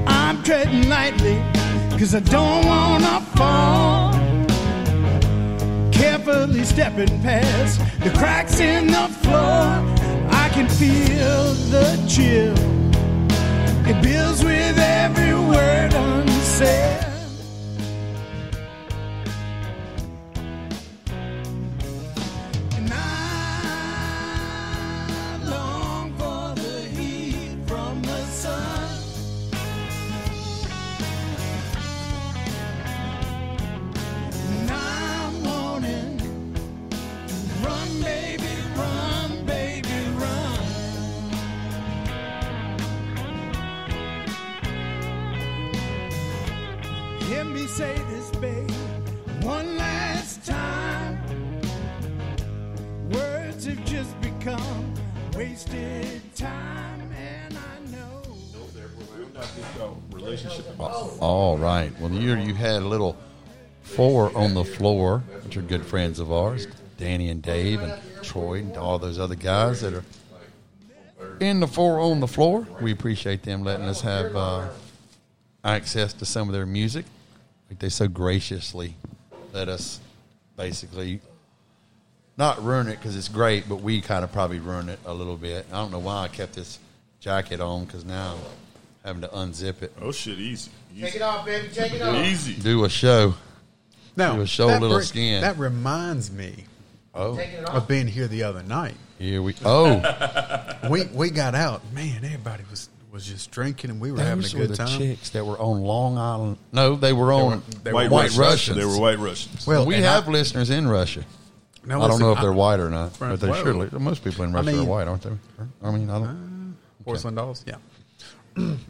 I'm treading lightly, 'cause I don't wanna fall. Carefully stepping past the cracks in the floor. I can feel the chill. It builds with every word unsaid. And I long for the heat from the sun. And I'm wanting to run, baby, run, baby. Say this, babe, one last time. Words have just become wasted time, and I know. All right. Well, you had a little four on the floor, which are good friends of ours, Danny and Dave and Troy and all those other guys that are in the four on the floor. We appreciate them letting us have access to some of their music. Like they so graciously let us basically not ruin it because it's great, but we kind of probably ruined it a little bit. I don't know why I kept this jacket on because now I'm having to unzip it. Oh, shit, easy. Take it off, baby. Take it off. Easy. Do a show. Now, do a show, Little Skin. That reminds me of being here the other night. Here we we got out. Man, everybody was just drinking, and we were having a good time. Those were the chicks that were on Long Island. No, they were White Russians. They were White Russians. Well, we have listeners in Russia. Now, I don't know if they're white or not, but they surely. Most people in Russia are white, aren't they? I mean, I don't. Porcelain dolls? Yeah.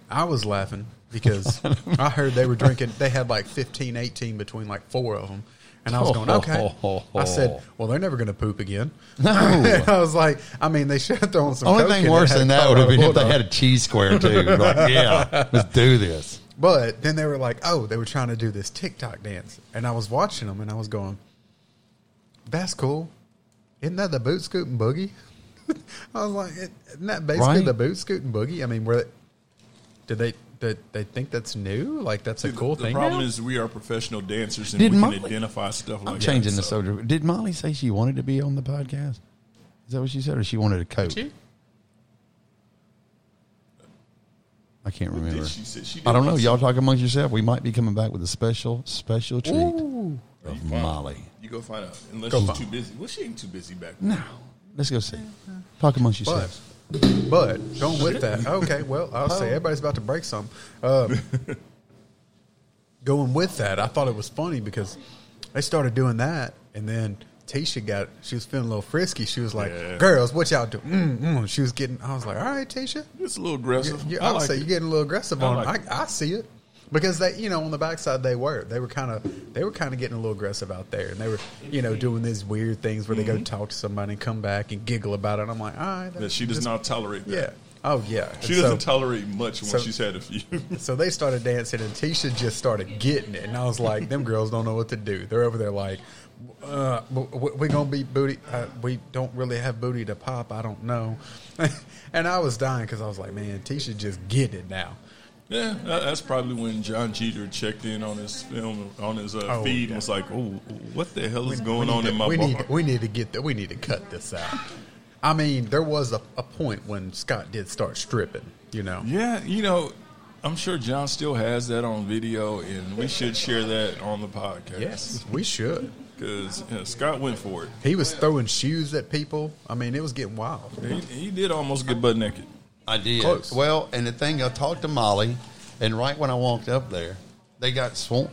I was laughing because I heard they were drinking. They had like 15, 18 between like four of them. And I was going, okay. I said, well, they're never going to poop again. No. I was like, I mean, they should have thrown some coke in. Only thing worse than that would have been if they had a cheese square, too. Like, yeah, let's do this. But then they were like, they were trying to do this TikTok dance. And I was watching them, and I was going, that's cool. Isn't that the boot scoot and boogie? I was like, isn't that basically the boot scoot and boogie? I mean, did they think that's new? Like, that's a cool thing. The problem is we are professional dancers and we can identify stuff like that. I'm changing the subject. Did Molly say she wanted to be on the podcast? Is that what she said, or she wanted a coat? I can't remember. I don't know. Y'all talk amongst yourself. We might be coming back with a special treat of Molly. You go find out. Unless she's too busy. Well, she ain't too busy back then. No. Let's go see. Talk amongst yourselves. But going with that, okay, well, I'll say everybody's about to break some. Going with that, I thought it was funny because they started doing that, and then Tisha she was feeling a little frisky. She was like, girls, what y'all doing? She was getting, I was like, all right, Tisha. It's a little aggressive. You're getting a little aggressive on it. I see it. Because they, on the backside they were kind of getting a little aggressive out there, and they were, doing these weird things where they go talk to somebody and come back and giggle about it. And I'm like, all right, that she does not tolerate that. Yeah, she doesn't tolerate much when she's had a few. So they started dancing, and Tisha just started getting it, and I was like, them girls don't know what to do. They're over there like, we're gonna be booty. We don't really have booty to pop. I don't know, and I was dying because I was like, man, Tisha just get it now. Yeah, that's probably when John Jeter checked in on his film, on his feed, and was like, what the hell is going on in my bar? We need to get that. We need to cut this out. I mean, there was a point when Scott did start stripping, Yeah, I'm sure John still has that on video, and we should share that on the podcast. Yes, we should. Because Scott went for it. He was throwing shoes at people. I mean, it was getting wild. He did almost get butt naked. I did. Close. Well, and the thing, I talked to Molly, and right when I walked up there, they got swarmed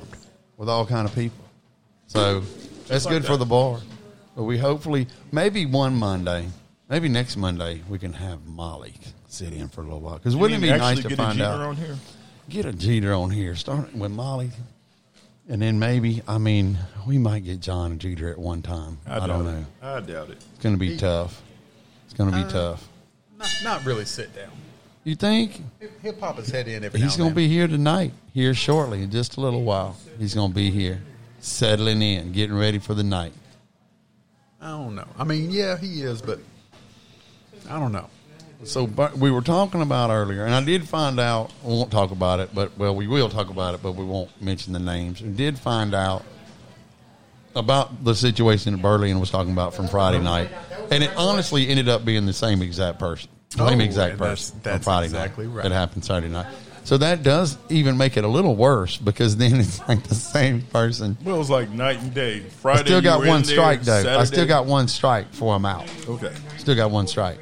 with all kind of people. So that's like good for the bar. But we hopefully, maybe one Monday, maybe next Monday, we can have Molly sit in for a little while. Because wouldn't it be nice to find out? Get a Jeter on here, starting with Molly. And then maybe, we might get John and Jeter at one time. I don't know. I doubt it. It's going to be tough. It's going to be tough. Not really sit down. You think? He'll pop his head in every now and then. He's going to be here tonight, here shortly, in just a little while. He's going to be here, settling in, getting ready for the night. I don't know. I mean, yeah, he is, but I don't know. So but we were talking about earlier, and I did find out, we won't talk about it, but, well, we will talk about it, but we won't mention the names. We did find out about the situation that Berlin was talking about from Friday night, and it honestly ended up being the same exact person. That's Friday exactly night. Right. It happened Saturday night. So that does even make it a little worse because then it's like the same person. Well, it was like night and day. Friday, I still got one strike, though. Saturday. I still got one strike before I'm out. Okay. Still got one strike.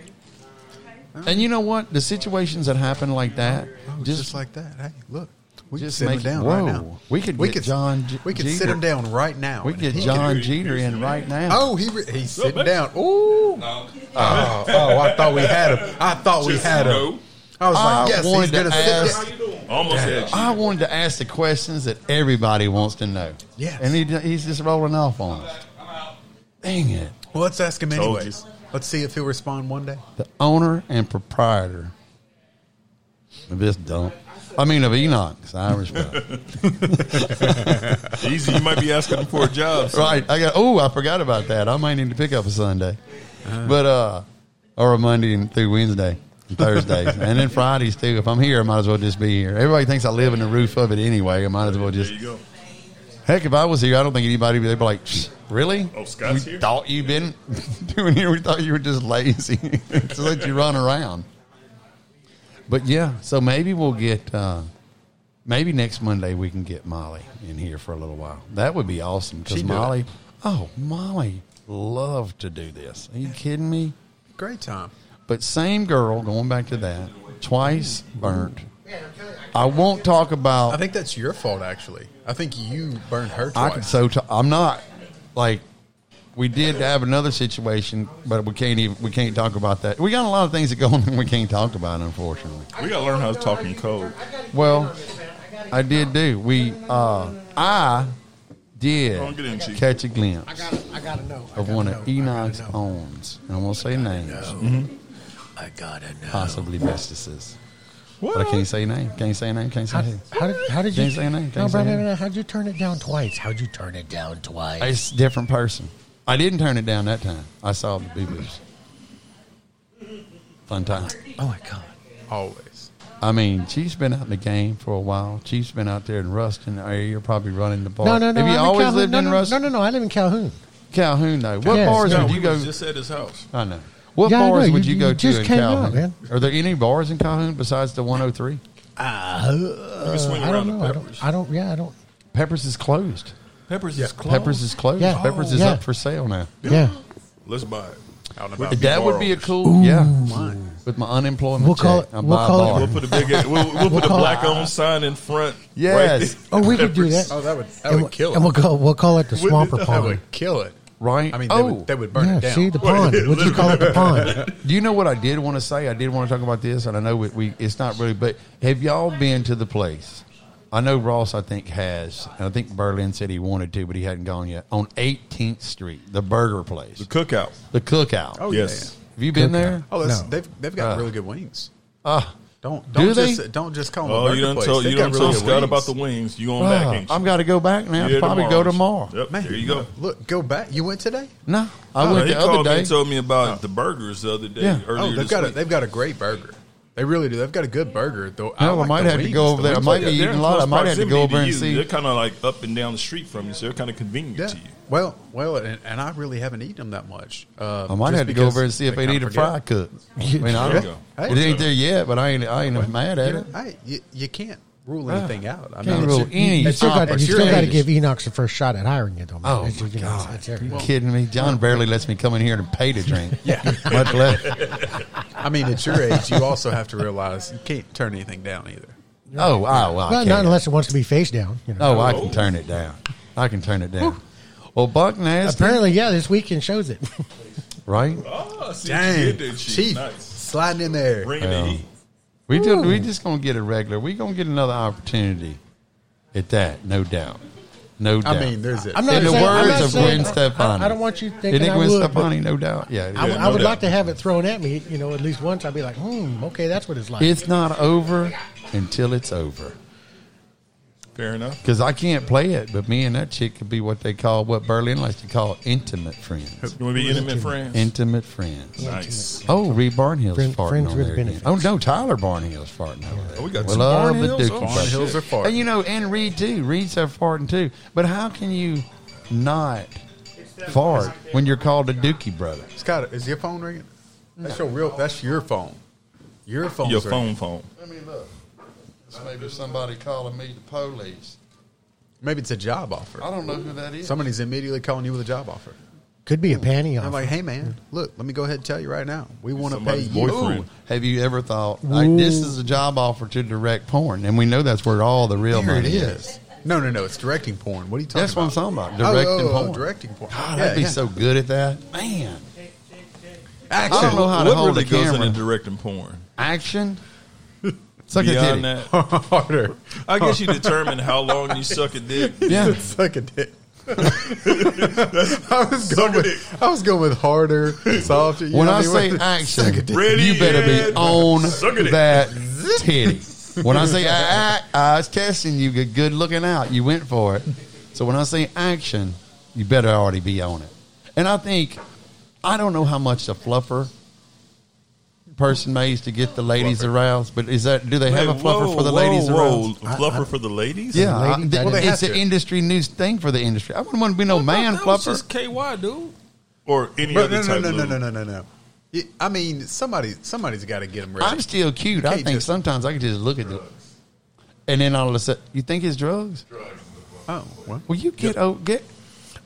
And you know what? The situations that happen like that. Just like that. Hey, look. We just sit him down right now. We could sit him down right now. We could get John Jeter in right now. Oh, he's sitting down. Ooh. Oh, I thought we had him. I was like, yes, he's going to sit down. Almost had you. I wanted to ask the questions that everybody wants to know. Yeah. And he's just rolling off on us. Dang it. Well, let's ask him anyways. Let's see if he'll respond one day. The owner and proprietor of this dump. I mean, of Enoch's Irish Pub. Easy, you might be asking for a job. So. Right. I forgot about that. I might need to pick up a Sunday. Or a Monday and through Wednesday and Thursdays. And then Fridays, too. If I'm here, I might as well just be here. Everybody thinks I live in the roof of it anyway. I might as well just. There you go. Heck, if I was here, I don't think anybody would be like, really? Oh, Scott's here? We thought you'd been doing here. We thought you were just lazy to let you run around. But, yeah, so maybe we'll get maybe next Monday we can get Molly in here for a little while. That would be awesome because Molly loved to do this. Are you kidding me? Great time. But same girl, going back to that, twice burnt. I won't talk about. I think that's your fault, actually. I think you burned her twice. I'm not, like. We did have another situation, but we can't talk about that. We got a lot of things that go on and we can't talk about, unfortunately. We got to learn how to talk in code. Well, I did do. I did catch a glimpse of one of Enoch's owns. And I won't say names. I got to know. Possibly bestesses. What? But I can't say a name. How'd you turn it down twice? It's a different person. I didn't turn it down that time. I saw the boo-boos. Fun time. Oh, my God. Always. I mean, Chief's been out in the game for a while. Chief's been out there in Ruston area. You're probably running the bar. No. Have you always lived in Ruston? No. I live in Calhoun. No. What bars would you go? We just at his house. I know. What bars would you go to in Calhoun? Are there any bars in Calhoun besides the 103? I don't know. I don't. Peppers is closed. Peppers is closed. Yeah. Peppers is up for sale now. Yeah. Let's buy it. That would be a cool. Ooh. Yeah. Mine. With my unemployment we'll call it. We'll put a black-owned sign in front. Yes. Right we could do that. Oh, that would kill it. And we'll call it the Swamper Talk. That would kill it. Right? I mean, they would burn it down. See, the pond. What do you call it, the pond? Do you know what I did want to say? I did want to talk about this, and I know it's not really, but have y'all been to the place? I know Ross, I think, has, and I think Berlin said he wanted to, but he hadn't gone yet, on 18th Street, the burger place. The Cookout. Oh, yes. Yeah. Have you been there? Oh, no. They've got really good wings. Don't just call them a burger place. You don't tell Scott about the wings. You going back, ain't you? I've got to go back now. Yeah, probably go tomorrow. Yep, man, there you go. Look, go back. You went today? No, I went the other day. He told me about the burgers the other day. Yeah. They've got a great burger. They really do. They've got a good burger. Though I might have to go over there. I might be eating a lot. I might have to go over and see. They're kind of like up and down the street from you, so they're kind of convenient to you. Well, and I really haven't eaten them that much. I might have to go over and see if they need a fry cook. I mean, it ain't there yet, but I ain't mad at it. You can't rule anything out. I can't rule any. You still got to give Enoch's the first shot at hiring you, though. Man. Oh, my God. Are you kidding me? John barely lets me come in here and pay to drink. Yeah. Much less. I mean, at your age, you also have to realize you can't turn anything down either. Not unless it wants to be face down. You know. I can turn it down. Woo. Well, Buck Nasty. Apparently, yeah, this weekend shows it. Right? Oh, see, dang. Chief. Nice. Sliding in there. Bringing the heat. We just going to get a regular. We're going to get another opportunity at that, no doubt. No doubt. I mean, there's it. I'm not in the words of Gwen Stefani. I don't want you thinking I would. Gwen Stefani, no doubt. Yeah, I would like to have it thrown at me, you know, at least once. I'd be like, okay, that's what it's like. It's not over until it's over. Fair enough. Because I can't play it, but me and that chick could be what they call, what Berlin likes to call intimate friends. We'll be intimate friends. Intimate friends. Nice. Oh, Ree Barnhill's farting over there again. Oh, no, Tyler Barnhill's farting over there. Oh, we got some Barnhills. Barnhills are farting. And, you know, and Reed, too. Reed's are farting, too. But how can you not fart when you're called a dookie brother? Scott, is your phone ringing? That's your real, that's your phone. Your phone's ringing. Your phone. Let me look. Maybe somebody calling me the police. Maybe it's a job offer. I don't know who that is. Somebody's immediately calling you with a job offer. Could be a panty offer. I'm like, hey, man, look, let me go ahead and tell you right now. We want to pay you. Have you ever thought, like, this is a job offer to direct porn? And we know that's where all the real money is. No, it's directing porn. What are you talking about? That's what I'm talking about, directing porn. Directing porn. God, yeah, I'd be so good at that. Man. Action. I don't know how to hold the camera. What really goes into directing porn? Action. Suck beyond a dick. Harder. I guess you determine how long you suck a dick. Yeah, suck a dick. I was going with harder, softer. When I say action, you better be on that titty. When I say I was testing you, good looking out. You went for it. So when I say action, you better already be on it. And I think, I don't know how much the fluffer person makes to get the ladies aroused, but is that, do they have a fluffer for the ladies aroused? Fluffer for the ladies? Yeah, it's an industry news thing for the industry. I wouldn't want to be no man fluffer. It's just KY, dude, or any other type. No. I mean, somebody's got to get them ready. I'm still cute. I think sometimes I can just look at them, and then all of a sudden, you think it's drugs? Drugs. Oh, well, you get.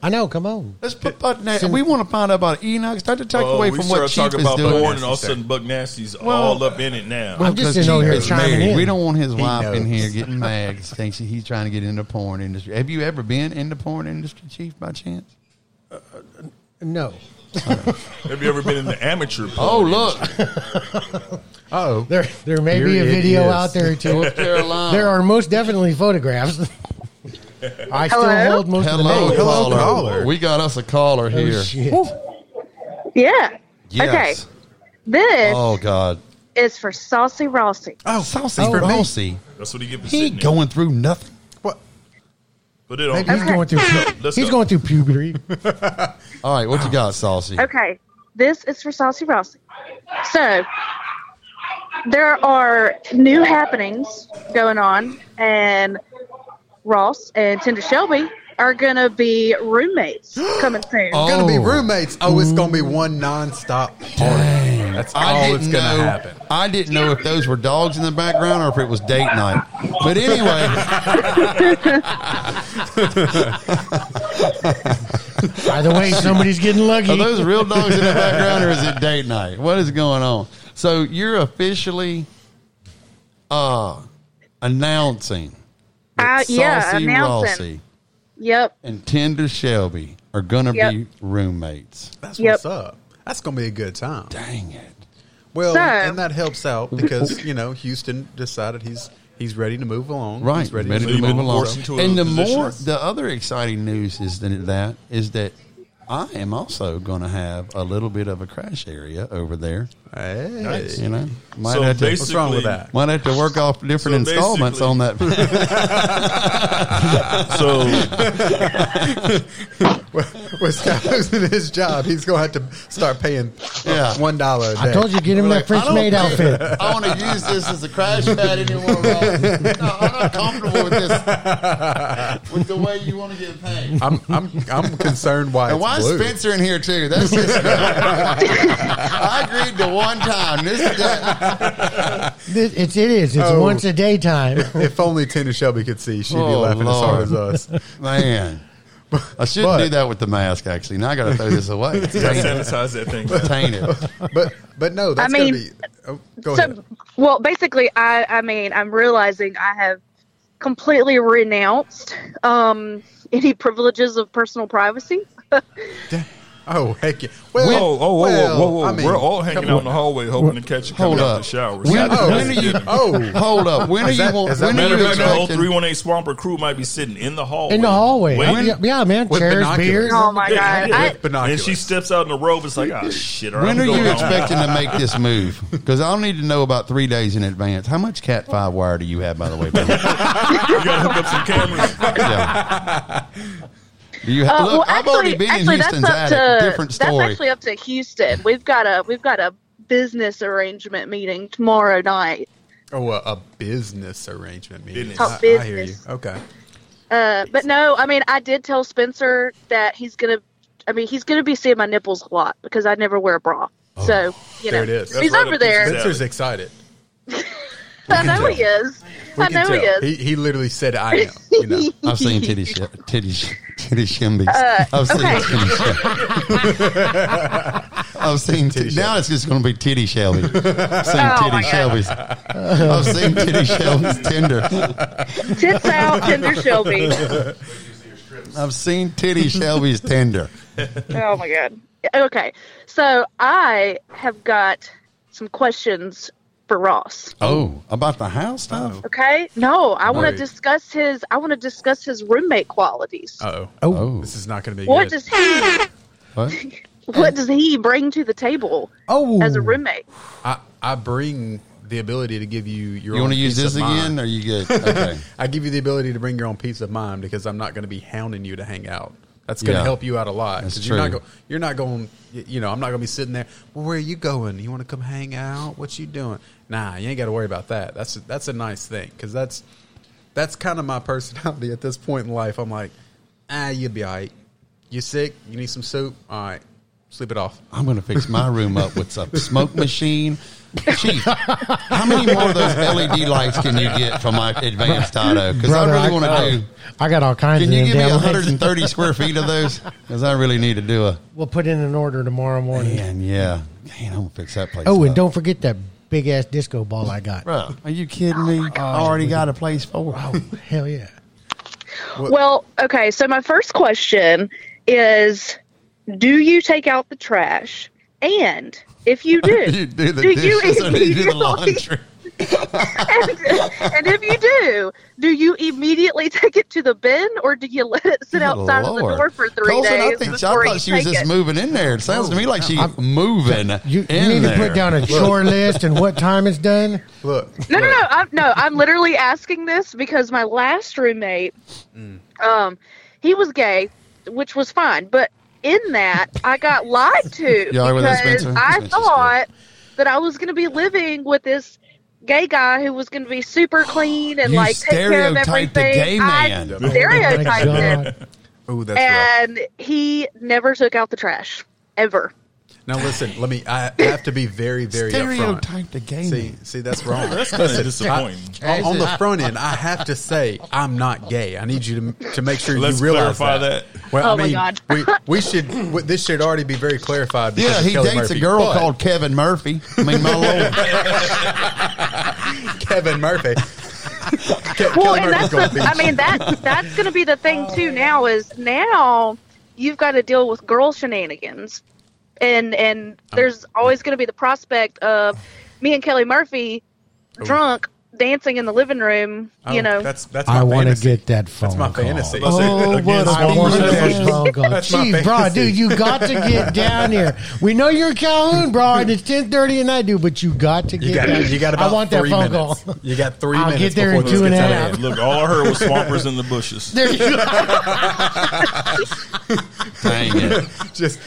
I know, come on. Let's put Buck Nasty. We want to find out about Enoch's. Start to take away from what Chief is about doing. Porn, and all of a sudden Buck Nasty's all up in it now. Well, because Chief is married. We don't want his wife in here getting mad because he's trying to get into the porn industry. Have you ever been in the porn industry, Chief, by chance? No. Have you ever been in the amateur porn industry? Uh-oh. There may be a video out there, too. North Carolina. There are most definitely photographs. I still hold most of the caller. We got us a caller here. Shit. Yeah. Yes. Okay. This is for Saucy Rossi. Oh, Saucy Rossi. That's what he gets. He ain't going through nothing. What? Put it on. He's going through puberty. All right, what you got, Saucy? Okay. This is for Saucy Rossi. So there are new happenings going on, and Ross and Tinder Shelby are going to be roommates coming soon. Going to be roommates. Oh, it's going to be one nonstop party. Dang. That's all that's going to happen. I didn't know if those were dogs in the background or if it was date night. But anyway. By the way, somebody's getting lucky. Are those real dogs in the background or is it date night? What is going on? So you're officially announcing. Rossi, yep, and Tinder Shelby are gonna be roommates. That's what's up. That's gonna be a good time. Dang it! Well, and that helps out because Houston decided he's ready to move along. Right, he's ready to move along. And the other exciting news is that I am also going to have a little bit of a crash area over there. Hey. Nice. You know, what's wrong with that? Might have to work off different installments on that. With Scott losing his job, he's going to have to start paying $1 a day. I told you, get him that French maid outfit. I want to use this as a crash pad anymore. No, I'm not comfortable with this. With the way you want to get paid. I'm concerned why. And why is Spencer in here too? That's just. I agreed to one time. It is. It's once a day time. If only Tina Shelby could see, she'd be laughing as hard as us. Man. I shouldn't do that with the mask, actually. Now I got to throw this away. Sanitize that thing. Taint it. But no, that's going to be... Oh, go ahead. Well, basically, I'm realizing I have completely renounced any privileges of personal privacy. Oh, heck yeah. Well, whoa. I mean, we're all hanging out in the hallway hoping to catch you coming out of the shower. When are you, the whole 318 Swamper crew might be sitting in the hallway. In the hallway. Yeah, man. Chairs, beer. Oh, my God. And she steps out in the robe. It's like, oh, shit. When are you expecting to make this move? Because I'll need to know about 3 days in advance. How much Cat 5 wire do you have, by the way? You got to hook up some cameras. Yeah. I've already been in Houston's attic. Different story. That's actually up to Houston. We've got a business arrangement meeting tomorrow night. Oh, a business arrangement meeting. I hear you. Okay. But no, I mean, I did tell Spencer that he's gonna be seeing my nipples a lot because I never wear a bra. Oh, so you know, it is. That's he's right over there. Spencer's excited. I know he is. He literally said, "I am." You know, I've seen titty shimbies. I've seen titty. Now it's just going to be titty Shelby. I've seen titty Shelby's Tinder. Tits out, Tinder Shelby. I've seen titty Shelby's Tinder. Oh my God. Okay, so I have got some questions for Ross. Oh, about the house stuff? Okay. No, I want to discuss his roommate qualities. Oh, this is not going to be good. What does he bring to the table as a roommate? I bring the ability to give you your own peace of mind. You want to use this again? Are you good? Okay. I give you the ability to bring your own peace of mind because I'm not going to be hounding you to hang out. That's going to help you out a lot. Because you're not going, I'm not going to be sitting there, well, where are you going? You want to come hang out? What you doing? Nah, you ain't got to worry about that. That's a nice thing because that's kind of my personality at this point in life. I'm like, you'll be all right. You sick? You need some soup? All right. Sleep it off. I'm going to fix my room up with a smoke machine. Chief, how many more of those LED lights can you get for my advanced auto? Because I really want to do. I got all kinds of them. Can you give me 130 square feet of those? Because I really need to do a. We'll put in an order tomorrow morning. Man, I'm going to fix that place. Oh, and don't forget that big ass disco ball I got. Bro, are you kidding me? I already got a place for it. Oh, hell yeah. Well, okay. So my first question is, do you take out the trash? And if you do, do you do the laundry? and if you do you immediately take it to the bin, or do you let it sit outside of the door for 3 days? I thought she was just moving in there. It sounds to me like she's moving. You need to put down a chore list and what time it's done. I'm literally asking this because my last roommate, he was gay, which was fine, but in that, I got lied to because I thought that I was going to be living with this gay guy who was going to be super clean and take care of everything. The gay man. I stereotyped him. Oh, that's rough. He never took out the trash ever. Now listen, I have to be very, very upfront. Stereotype the gay man. See, that's wrong. That's kind of disappointing. On the front end, I have to say I'm not gay. I need you to make sure you realize that. Well, I mean, my God. This should already be very clarified. Yeah, he dates a girl called Kevin Murphy. I mean, my Lord, Kevin Murphy. Well, and that's going to be the thing too. Now you've got to deal with girl shenanigans. And there's always going to be the prospect of me and Kelly Murphy drunk dancing in the living room. That's I want to get that phone. That's my fantasy. Call. Oh, what I want that phone call. Jeez, bro, dude, you got to get down here. We know you're Calhoun, bro, and it's 10:30, and I do, but you got to get down. You got about I want that phone minutes. Call. You got 3 minutes. I'll get there in 2.5. Look, all I heard was Swampers in the bushes. There you go. Dang it! Just.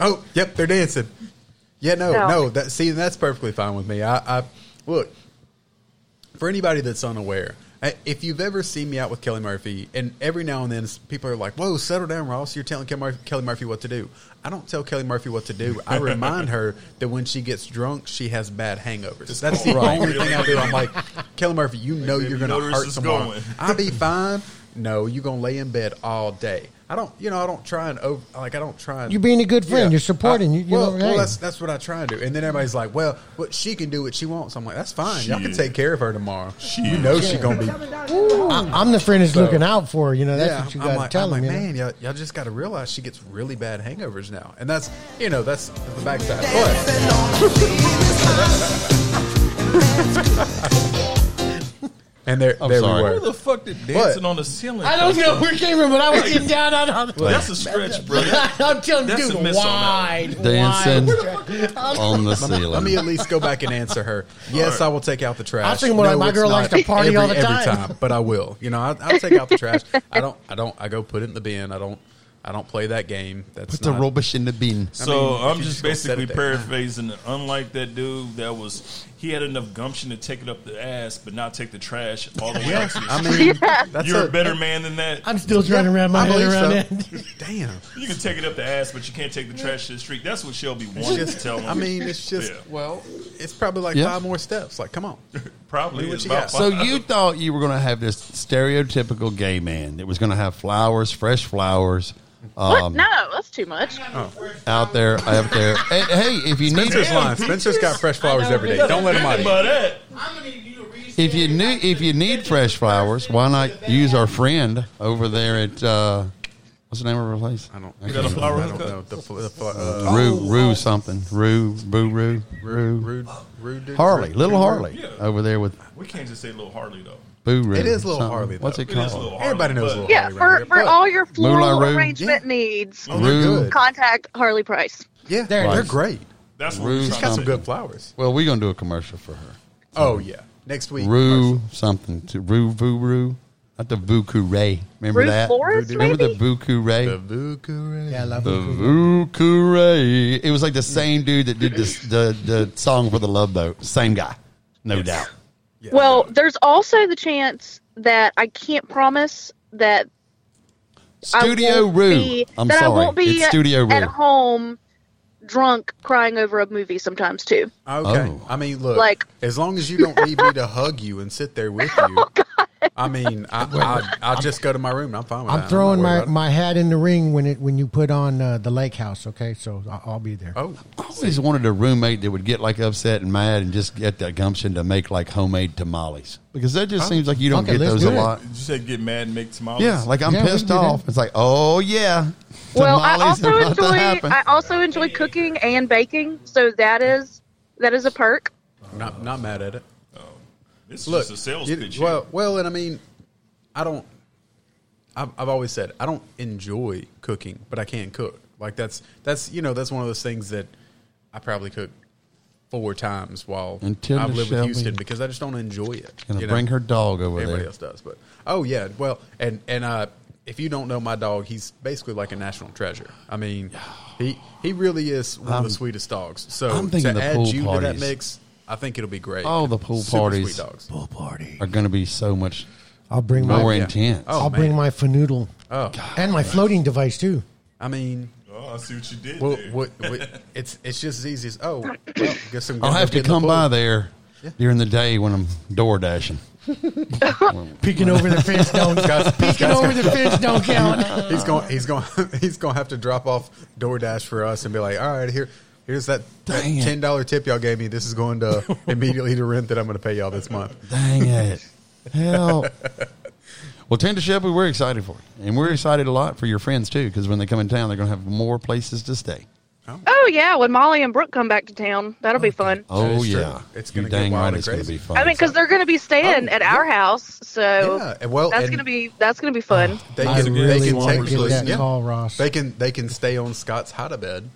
Oh, yep, they're dancing. Yeah, no. That's perfectly fine with me. I look, for anybody that's unaware, if you've ever seen me out with Kelly Murphy, and every now and then people are like, whoa, settle down, Ross, you're telling Kelly Murphy what to do. I don't tell Kelly Murphy what to do. I remind her that when she gets drunk, she has bad hangovers. That's the only thing I do. I'm like, Kelly Murphy, you know you're going to hurt someone. I'll be fine. No, you're going to lay in bed all day. I don't try and You're being a good friend. Yeah. You're supporting. That's what I try and do. And then everybody's like, well, she can do what she wants. I'm like, that's fine. Y'all can take care of her tomorrow. She's going to be. I'm the friend who's looking out for her. You know, that's what you got to tell them. Y'all just got to realize she gets really bad hangovers now. And that's, that's the backside. But. And there we were. Who the fuck did dancing on the ceiling? I don't know where it came from, but I was getting down on it. That's a stretch, bro. I'm telling you, dude, wide. Dancing on the ceiling. Let me at least go back and answer her. Yes, right. I will take out the trash. I think my girl likes to party all the time. Every time, but I will. I'll take out the trash. I go put it in the bin. I don't play that game. Put the rubbish in the bin. So I'm just basically paraphrasing. Unlike that dude that was, he had enough gumption to take it up the ass, but not take the trash all the way out to the street. You're a better man than that. I'm still trying to wrap my head around that. Damn. You can take it up the ass, but you can't take the trash to the street. That's what Shelby wanted to tell him. It's just, it's probably like five more steps. Like, come on. Probably. So you thought you were going to have this stereotypical gay man that was going to have flowers, fresh flowers. What? No, that's too much. Out there. Hey, if you need Spencer's got fresh flowers every day. Don't let him out of you. If you need fresh flowers, why not use our friend over there at what's the name of her place? I don't. Is that a flower? I don't know. Roo something. Roo. Harley, little Harley over there with. We can't just say little Harley though. It is Little Harley. What's it called? Everybody knows Little Harley. Yeah, for all your floral arrangement needs, contact Harley Price. Yeah, they're great. That's what she's got some good flowers. Well, we're gonna do a commercial for her. Oh yeah, next week. Roo something to Roo Voo Roo. Not the Vukuray. Remember Ruth that? Forrest, remember maybe? The Vukuray? The Vukuray. Yeah, I love the Vukuray. It was like the same dude that did this, the song for the Love Boat. Same guy, no doubt. Yeah. Well, there's also the chance that I can't promise that Studio Roo. I won't be Studio at home drunk crying over a movie sometimes too. Okay. Oh. Look, like, as long as you don't need me to hug you and sit there with you. Oh, God. I'll just go to my room. I'm fine with that. I'm throwing my hat in the ring when you put on the lake house, okay? So I'll be there. Oh, I always wanted a roommate that would get like upset and mad and just get that gumption to make like homemade tamales. Because that just seems like you don't get those a lot. You said get mad and make tamales? Yeah, like I'm pissed off. It's like, oh, yeah. Well, I also enjoy cooking and baking, so that is a perk. Not mad at it. It's just a sales pitch. Well, and I don't. I've always said I don't enjoy cooking, but I can cook. Like that's one of those things that I probably cook 4 times while I've lived in Houston because I just don't enjoy it. Gonna bring her dog over there. Everybody else does, but if you don't know my dog, he's basically like a national treasure. He really is one of the sweetest dogs. So I'm thinking to add you to that mix. I think it'll be great. All the pool parties are going to be so much more intense. Oh, I'll bring my fanoodle and my floating device, too. I see what you did there. It's just as easy as, I'll have to come by there during the day when I'm door dashing. Peeking over the fence don't count. He's going to have to drop off DoorDash for us and be like, all right, here. Here's that $10 tip y'all gave me. This is going to immediately to rent that I'm going to pay y'all this month. Dang it. Help. Well, Tinder Shelby, we're excited for you. And we're excited a lot for your friends, too, because when they come in town, they're going to have more places to stay. Oh, yeah. When Molly and Brooke come back to town, that'll be fun. Oh, yeah. It's going to get wild and crazy. Because they're going to be staying at our house. So that's going to be fun. They can stay on Scott's hide-a-bed.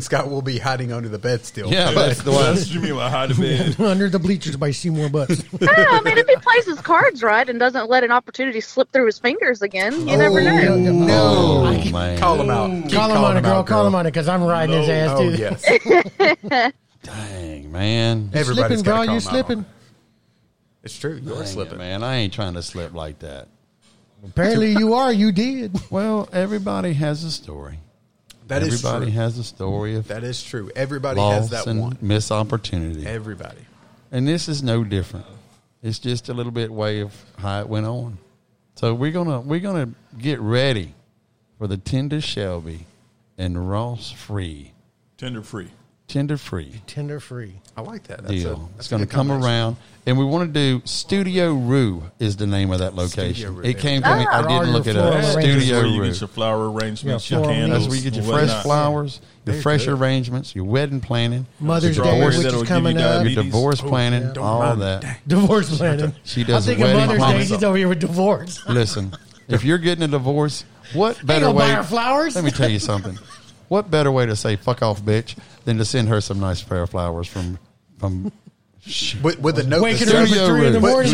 Scott will be hiding under the bed still. Yeah, that's what you mean by hiding bed. Under the bleachers by Seymour Butts. If he plays his cards right and doesn't let an opportunity slip through his fingers again, you never know. No, man. Call him out. Call him on it, because I'm riding his ass, too. Yes. Dang, man. Everybody's got to call him out. You're slipping. It's true. You're slipping. Man, I ain't trying to slip like that. Apparently you are. You did. Well, everybody has a story. Everybody has a story of that is true. Everybody has that one missed opportunity. Everybody, and this is no different. It's just a little bit way of how it went on. So we're gonna get ready for the Tinder Shelby and Ross Free. Tinder free. I like that. That's deal. It's going to come around, and we want to do Studio Roo is the name of that location. It came from me. I didn't look it up. Studio Roo. You get your flower arrangements, your candles. That's where you get your fresh flowers, your fresh arrangements, your wedding planning, Mother's Day, which is coming up, your divorce planning, all that. Divorce planning. She does wedding planning. I'm thinking Mother's Day. She's over here with divorce. Listen, if you're getting a divorce, what better way? Buy her flowers. Let me tell you something. What better way to say "fuck off, bitch" than to send her some nice pair of flowers from with a note? Waking her up at 3 in the morning,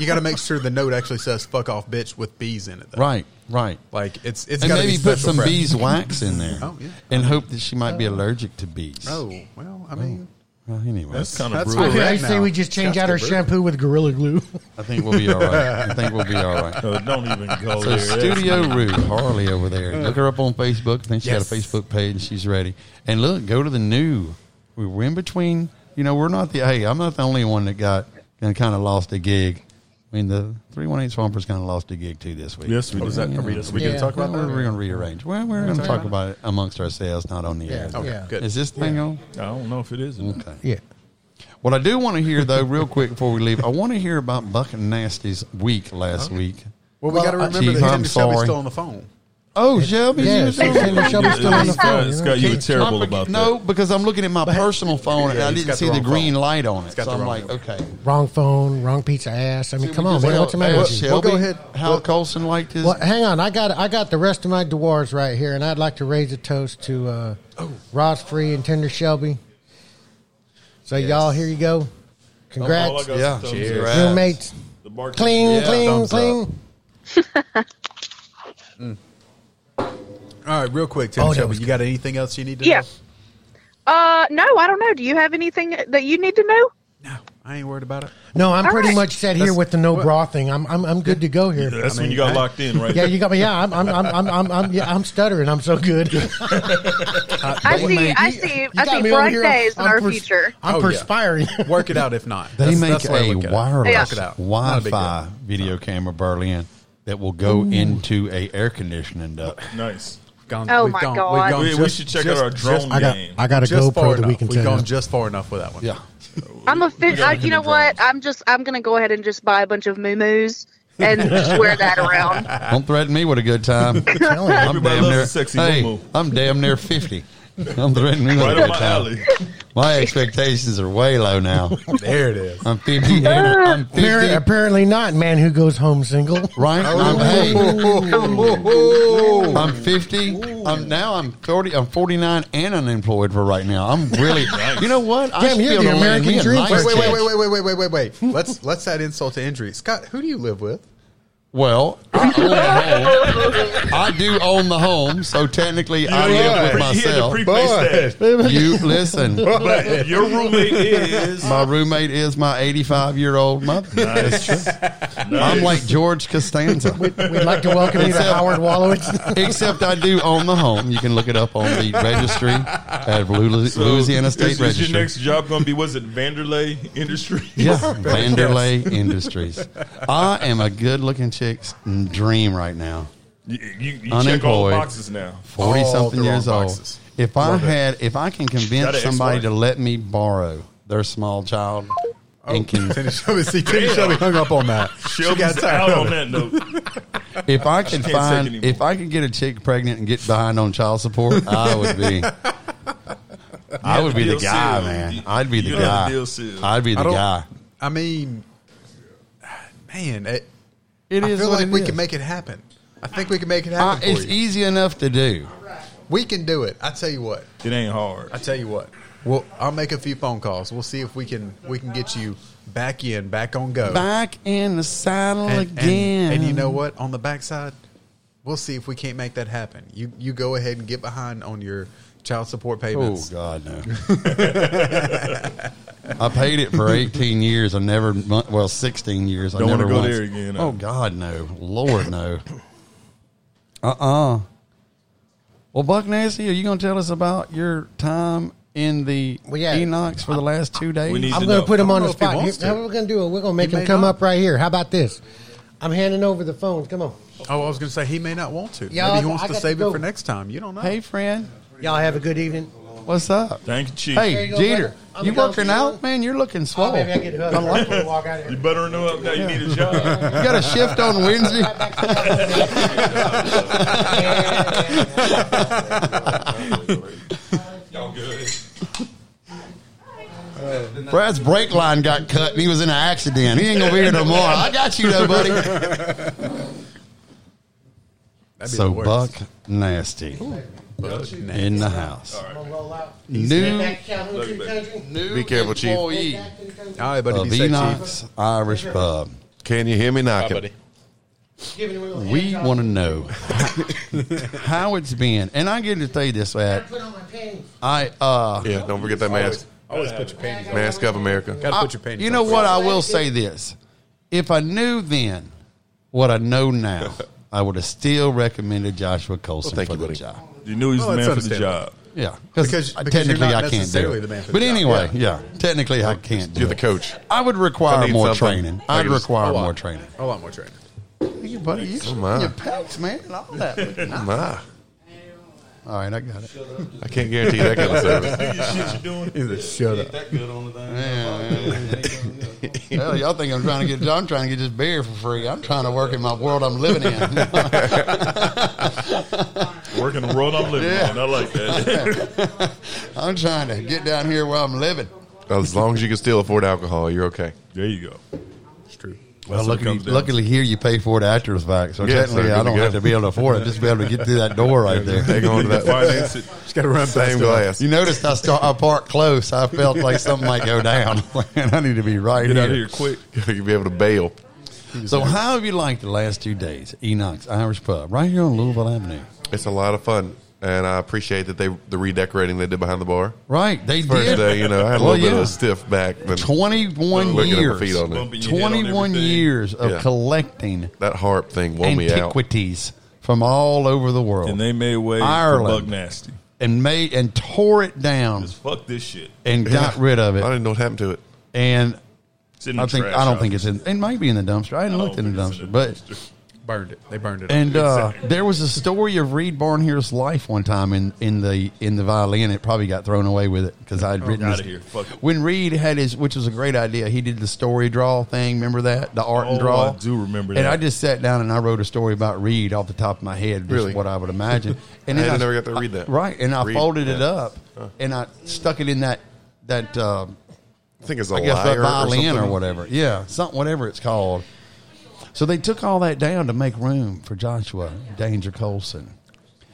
you got to make sure the note actually says "fuck off, bitch" with bees in it. Though. Right. Like it's and maybe put some beeswax in there. Oh yeah, and hope that she might be allergic to bees. Oh well, I mean. Well, anyway, that's kind of brutal. I say we just change out our shampoo with Gorilla Glue. I think we'll be all right. No, don't even go there. Studio Roo, Harley over there. Look her up on Facebook. I think she's got a Facebook page. She's ready. And look, go to the new. We were in between. You know, I'm not the only one that got and kind of lost a gig. I mean, the 318 Swampers kind of lost a gig, too, this week. Yes, we did. Are we going to talk about that? We're going to rearrange. Well, we're going to talk about it amongst ourselves, not on the air. Okay, good. Is this thing on? I don't know if it is. Okay. Yeah. What I do want to hear, though, real quick before we leave, I want to hear about Buck Nasty's week last week. Well, we got to remember that Tinder Shelby's still on the phone. Oh, Shelby. Yeah, Tinder Shelby's still on the phone. Scott, you were terrible about that. No, because I'm looking at my personal phone and I didn't see the green light on it. So I'm like, okay. Wrong phone, wrong pizza ass. I mean, come on, man. What's the matter with you? Well, go ahead. Hal Colson liked his. Well, hang on. I got the rest of my dwarves right here, and I'd like to raise a toast to Ross Free and Tinder Shelby. So, y'all, here you go. Congrats. Yeah. Cheers. Roommates. Cling, cling, cling. All right, real quick, Tim, you got anything else you need to know? No, I don't know. Do you have anything that you need to know? No, I ain't worried about it. No, I'm all pretty much set here with the no bra thing. I'm good to go here. Yeah, that's when you got locked in, right? Yeah, you got me. Yeah, I'm stuttering. I'm so good. I see bright days in our future. I'm perspiring. Work it out if not. They make a wireless Wi-Fi video camera Berlin that will go into a air conditioning duct. Nice. God. We should check out our drone game. I got a GoPro that we can take. We've gone just far enough with that one. Yeah. You know what? I'm going to go ahead and just buy a bunch of moo-moos and just wear that around. Don't threaten me with a good time. I'm damn near 50. I'm threatening right with a good time. My expectations are way low now. There it is. I'm 58. I'm 50. Apparently not, man who goes home single. Right? I'm 50. I'm 40. I'm 49 and unemployed for right now. I'm really. You know what? Damn, you're the American dream. Wait. Let's add insult to injury. Scott, who do you live with? Well, I do own the home, so technically I live with myself. You listen. But your roommate is? My roommate is my 85-year-old mother. Nice. I'm like George Costanza. We'd like to welcome you to Howard Wallowitz. Except I do own the home. You can look it up on the registry at Louisiana State Registry. Is your next job going to be, was it Vanderlei Industries? Yeah, Vanderlei Industries. I am a good-looking chick. Dream right now. You check all the boxes now. 40-something years old. If I can convince somebody to let me borrow their small child, and can Shelby hung up on that. She got out on that note. If I can get a chick pregnant and get behind on child support, I would be the guy, man. I'd be the guy. I'd be the guy. I mean, man. I feel like we can make it happen. I think we can make it happen. It's easy enough to do. We can do it. I tell you what. It ain't hard. I tell you what. Well, I'll make a few phone calls. We'll see if we can get you back on go. Back in the saddle again. And you know what? On the backside, we'll see if we can't make that happen. You go ahead and get behind on your child support payments. Oh, God, no. I paid it for 18 years. 16 years. Don't want to go there again. Oh, God, no. Lord, no. Well, Buck Nasty, are you going to tell us about your time in the Enoch's for the last 2 days? I'm going to put him on the spot. Here's what we're going to do. We're going to make him come up right here. How about this? I'm handing over the phone. Come on. Oh, I was going to say he may not want to. Maybe he wants to save it for next time. You don't know. Hey, friend. Y'all have a good evening. What's up? Thank you, Chief. Hey, you Jeter, you working out? Man, you're looking swole. Oh, maybe I get hooked. You better know up now. You need a job. You got a shift on Wednesday? Y'all good? Brad's brake line got cut, and he was in an accident. He ain't going to be here no more. I got you, though, buddy. So, Buck Nasty. Ooh. In the house. Right. New be careful, Chief. All right, buddy. Be Enoch's Irish Pub. Can you hear me knocking? We want to know how it's been. And I get to tell you this, Matt. Yeah, don't forget that mask. Always put your panties on. Mask of America. Got to put your panties on. You know what? I will say this. If I knew then what I know now, I would have still recommended Joshua Colson for the job. You knew he was the man for the job. Yeah. Because technically I can't do it. But anyway, technically I can't do it. You're the coach. I would require more training. I'd require more training. A lot more training. Thank you, buddy. You showing your pecs, man, and all that. All right, I got it. I can't guarantee that kind of service. He's a shut up. Hell, y'all think I'm trying to get this beer for free. I'm trying to work in my world I'm living in. Work in the world I'm living in. I like that. I'm trying to get down here where I'm living. As long as you can still afford alcohol, you're okay. There you go. It's true. Well, luckily here you pay for it after the fact, so technically I don't have to be able to afford it. Just be able to get through that door right there. They go into that finance. Just got to run same glass. You noticed I parked close. I felt like something might go down, and I need to be right here. Get out of here quick. You'll be able to bail. So, how have you liked the last 2 days, Enoch's Irish Pub, right here on Louisville Avenue? It's a lot of fun. And I appreciate that the redecorating they did behind the bar. Right, they first did. First day, I had a little bit of a stiff back. 21 years of collecting that harp thing. Antiquities from all over the world, and they made way Ireland, for Buck Nasty, and made and tore it down. Just fuck this shit, and got rid of it. I didn't know what happened to it, and it's in the I don't think it's in. It might be in the dumpster. I hadn't looked in the dumpster, but. Burned it. They burned it. And there was a story of Reed Barnhere's life one time in the violin. It probably got thrown away with it because I had written when Reed had his, which was a great idea. He did the story draw thing. Remember that? The art and draw. I do remember that. And I just sat down and I wrote a story about Reed off the top of my head. Really? What I would imagine. And then I never got to read that. Right. And I folded it up and I stuck it in that I think it's a violin or whatever. Yeah. Something, whatever it's called. So they took all that down to make room for Joshua Danger Colson.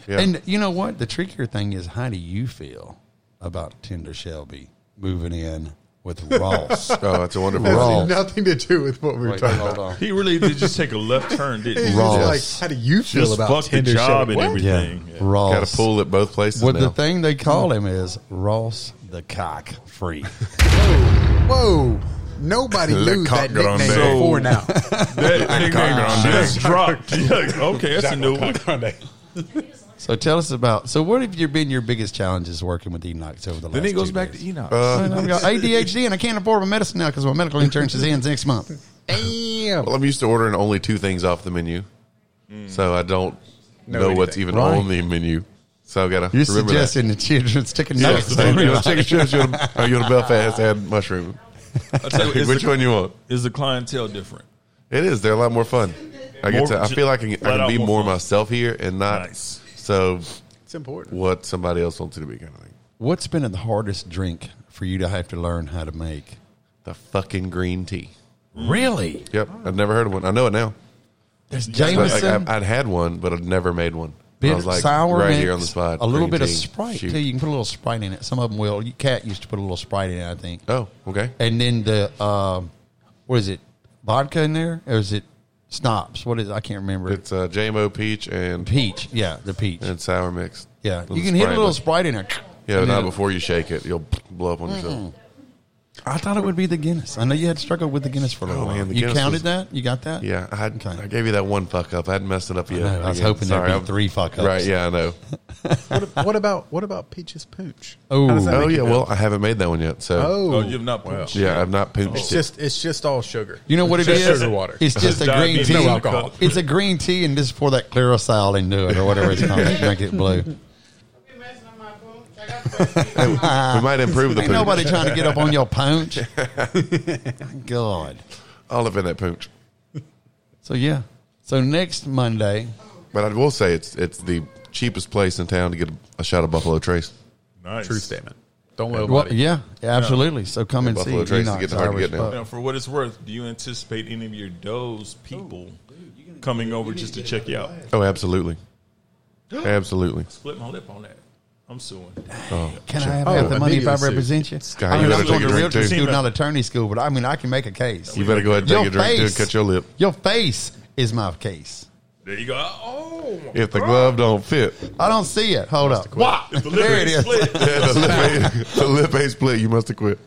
Yeah. And you know what? The trickier thing is, how do you feel about Tinder Shelby moving in with Ross? Oh, that's a wonderful. Ross. Nothing to do with what we were talking about. He really did just take a left turn, didn't he? Ross. Like, how do you feel just about Tinder Shelby? And everything. Yeah. Yeah. Ross. Got to pull at both places now. The thing they call him is Ross the Cock Free. Whoa. Whoa. Nobody knew that nickname before now. That nickname just dropped. Okay, that's a new one. So tell us about. So what have been your biggest challenges working with Enoch's over the last? Then he goes back to Enoch's. I've got ADHD and I can't afford my medicine now because my medical insurance ends next month. Damn. Well, I'm used to ordering only 2 things off the menu, so I don't know what's even on the menu. So I've got to. You're suggesting the children's chicken nuggets. Chicken strips. You go to Belfast, add mushroom. Which one you want? Is the clientele different? It is. They're a lot more fun. I feel like I can be more myself here and not. Nice. So it's important what somebody else wants you to be, kind of thing. What's been the hardest drink for you to have to learn how to make? The fucking green tea. Really? Yep. I've never heard of one. I know it now. There's Jameson. I'd had one, but I'd never made one. Bit of like sour right mix, here on the spot. A little bit of Sprite too. You can put a little Sprite in it. Some of them will. Cat used to put a little Sprite in it, I think. Oh, okay. And then the what is it? Vodka in there, or is it Snops? What is it? I can't remember. It's JMO peach and Yeah, the peach and sour mix. Yeah, you can hit a little Sprite in there. Yeah, but not before you shake it. You'll blow up on yourself. I thought it would be the Guinness. I know you had struggled with the Guinness for a little while. You Guinness counted that? You got that? Yeah. I gave you that one fuck up. I hadn't messed it up yet. I was hoping there'd be three fuck ups. Right, yeah, I know. What about Peaches Pooch? Oh yeah. Well, I haven't made that one yet. So you've not pooched. Wow. Yeah, I've not pooched. It's just all sugar. You know what it is? Sugar water. It's just a green tea. No alcohol. It's a green tea, and just pour that Clarisol into it or whatever it's called. Make it blue. We might improve the pooch. Ain't nobody trying to get up on your pooch. God. All up in that pooch. So, yeah. So, next Monday. But I will say it's the cheapest place in town to get a shot of Buffalo Trace. Nice. True statement. Don't let nobody. Yeah, absolutely. So, come and Buffalo see. Buffalo Trace is hard to get now. For what it's worth, do you anticipate any of your Doe's people coming over just to check you out? Oh, absolutely. Absolutely. Split my lip on that. I'm suing. Oh, can I have half the money if I represent you? I mean, I'm going to realtor school, not attorney school, but I mean, I can make a case. You better go ahead and take a drink and cut your lip. Your face is my case. There you go. Oh, if the glove don't fit. I don't see it. Hold up. What? If the lip ain't split. The lip ain't split. You must have quit.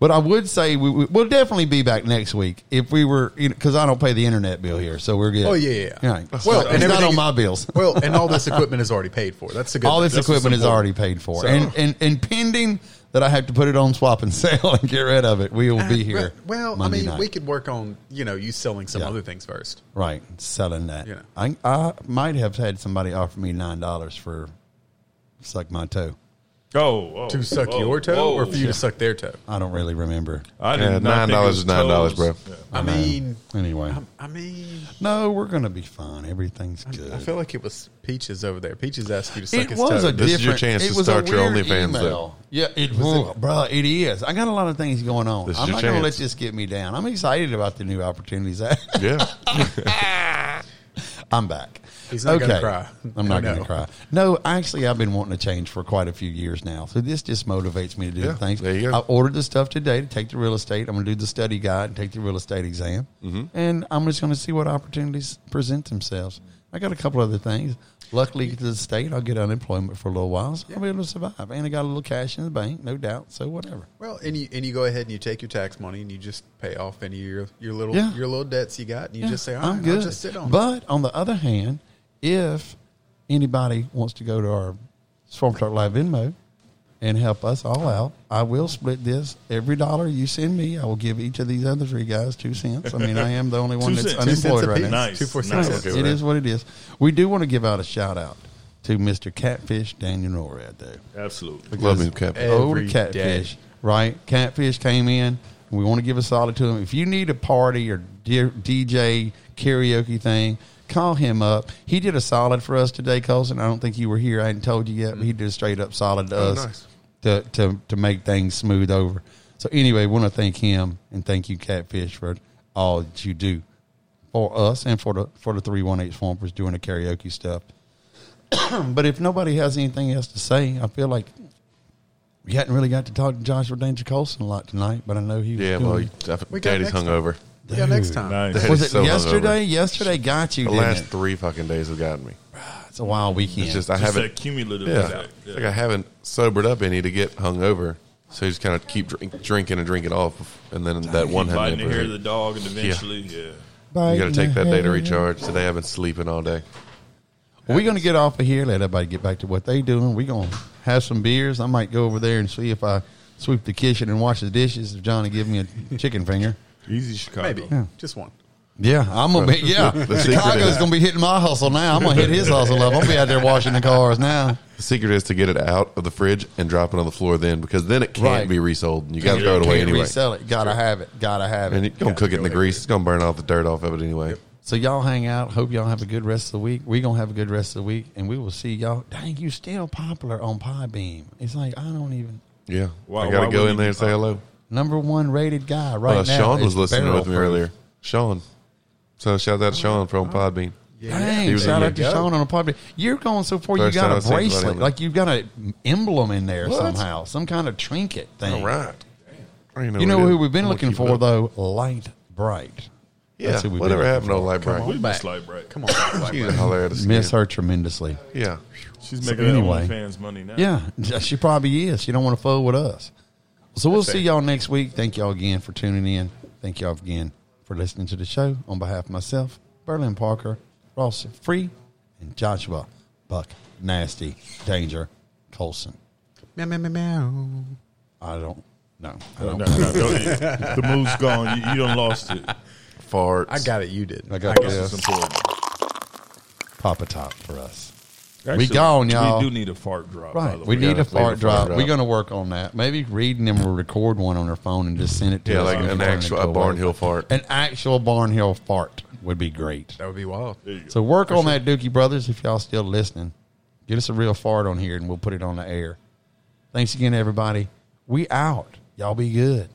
But I would say we'll definitely be back next week if we were, because I don't pay the internet bill here, so we're good. Oh yeah, yeah. Well, and it's not on my bills. Well, and all this equipment is already paid for. That's a good. All this equipment is already paid for, so. and pending that I have to put it on swap and sale and get rid of it, we will be here. Well, Monday night. We could work on you selling some other things first, right? Selling that. Yeah. I might have had somebody offer me $9 for suck my toe. To suck your toe or for you to suck their toe? I don't really remember. I didn't $9 is $9, bro. Yeah. I mean, no, we're gonna be fine. Everything's good. I feel like it was Peaches over there. Peaches asked you to suck his toe. This is your chance to start your OnlyFans though. Yeah, bro, it is. I got a lot of things going on. I'm not gonna let this get me down. I'm excited about the new opportunities. Yeah, I'm back. He's not going to cry. I'm not going to cry. No, actually, I've been wanting to change for quite a few years now. So this just motivates me to do things. There you go. I ordered the stuff today to take the real estate. I'm going to do the study guide and take the real estate exam. Mm-hmm. And I'm just going to see what opportunities present themselves. I got a couple other things. Luckily, to the state, I'll get unemployment for a little while, so I'll be able to survive. And I got a little cash in the bank, no doubt, so whatever. Well, and you go ahead and you take your tax money and you just pay off any of your little debts you got, and you just say, all right, I'll just sit on it. But on the other hand, if anybody wants to go to our Swamp Talk Live Venmo and help us all out, I will split this. Every dollar you send me, I will give each of these other three guys 2 cents. I mean, I am the only one that's unemployed right now. Nice. 2 for 6. Nice. It is what it is. We do want to give out a shout-out to Mr. Catfish Daniel Norad, though. Absolutely. Love him, Catfish. Old Catfish, right? Catfish came in. We want to give a solid to him. If you need a party or DJ karaoke thing, call him up. He did a solid for us today, Colson. I don't think you were here. I hadn't told you yet, but he did a straight up solid to us to make things smooth over. So anyway, want to thank him and thank you, Catfish, for all that you do for us and for the 318 Swampers doing the karaoke stuff. But if nobody has anything else to say, I feel like we hadn't really got to talk to Joshua Danger Colson a lot tonight, but I know he was Daddy's hungover. Dude. Yeah, next time. Nice. Was it so yesterday? Hungover. Yesterday got you. The last 3 fucking days have gotten me. It's a wild weekend. It's just that cumulative effect. Yeah. Like I haven't sobered up any to get hungover, so you just kind of keep drinking and drinking off, and then that one biting the hair of the dog, and eventually, you got to take that day to recharge. Today I've been sleeping all day. We're going to get off of here. Let everybody get back to what they doing. We're going to have some beers. I might go over there and see if I sweep the kitchen and wash the dishes. If Johnny give me a chicken finger. Easy Chicago. Maybe. Yeah. Just one. Yeah, I'm going to be, Chicago's going to be hitting my hustle now. I'm going to hit his hustle up. I'll be out there washing the cars now. The secret is to get it out of the fridge and drop it on the floor then, because then it can't be resold. And you got to throw it away anyway. Resell it. Got to have it. Got to have it. And you're going to cook it in the grease. It's going to burn off the dirt off of it anyway. Yep. So y'all hang out. Hope y'all have a good rest of the week. We're going to have a good rest of the week, and we will see y'all. Dang, you still popular on Podbeam. It's like, I don't even. Yeah. Why, I got to go in there and say hello. Number 1 rated guy right now. Sean was listening with me earlier. Sean. So shout out to Sean from Podbean. Yeah. Dang, shout out to Sean on a Podbean. You're going so far, you got a bracelet. Like you've got an emblem in there somehow. Some kind of trinket thing. All right. You know who we've been looking for, though? Light Bright. Yeah, whatever happened to Light Bright? We miss Light Bright. Come on, Light Bright. Miss her tremendously. Yeah. She's making OnlyFans money now. Yeah, she probably is. She don't want to fool with us. So we'll see y'all next week. Thank y'all again for tuning in. Thank y'all again for listening to the show. On behalf of myself, Berlin Parker, Ross Free, and Joshua Buck Nasty Danger Colson. Meow, meow, meow, meow. I don't know. The mood's gone. You done lost it. Farts. I got it. You did. I got this. Pop a top for us. Actually, we gone, y'all. We do need a fart drop. Right. By the way. We need a fart drop. We're going to work on that. Maybe reading them will record one on their phone and just send it to us. Yeah, like a Barn Hill fart. An actual Barn Hill fart would be great. That would be wild. So work on that, Dookie Brothers, if y'all still listening. Get us a real fart on here, and we'll put it on the air. Thanks again, everybody. We out. Y'all be good.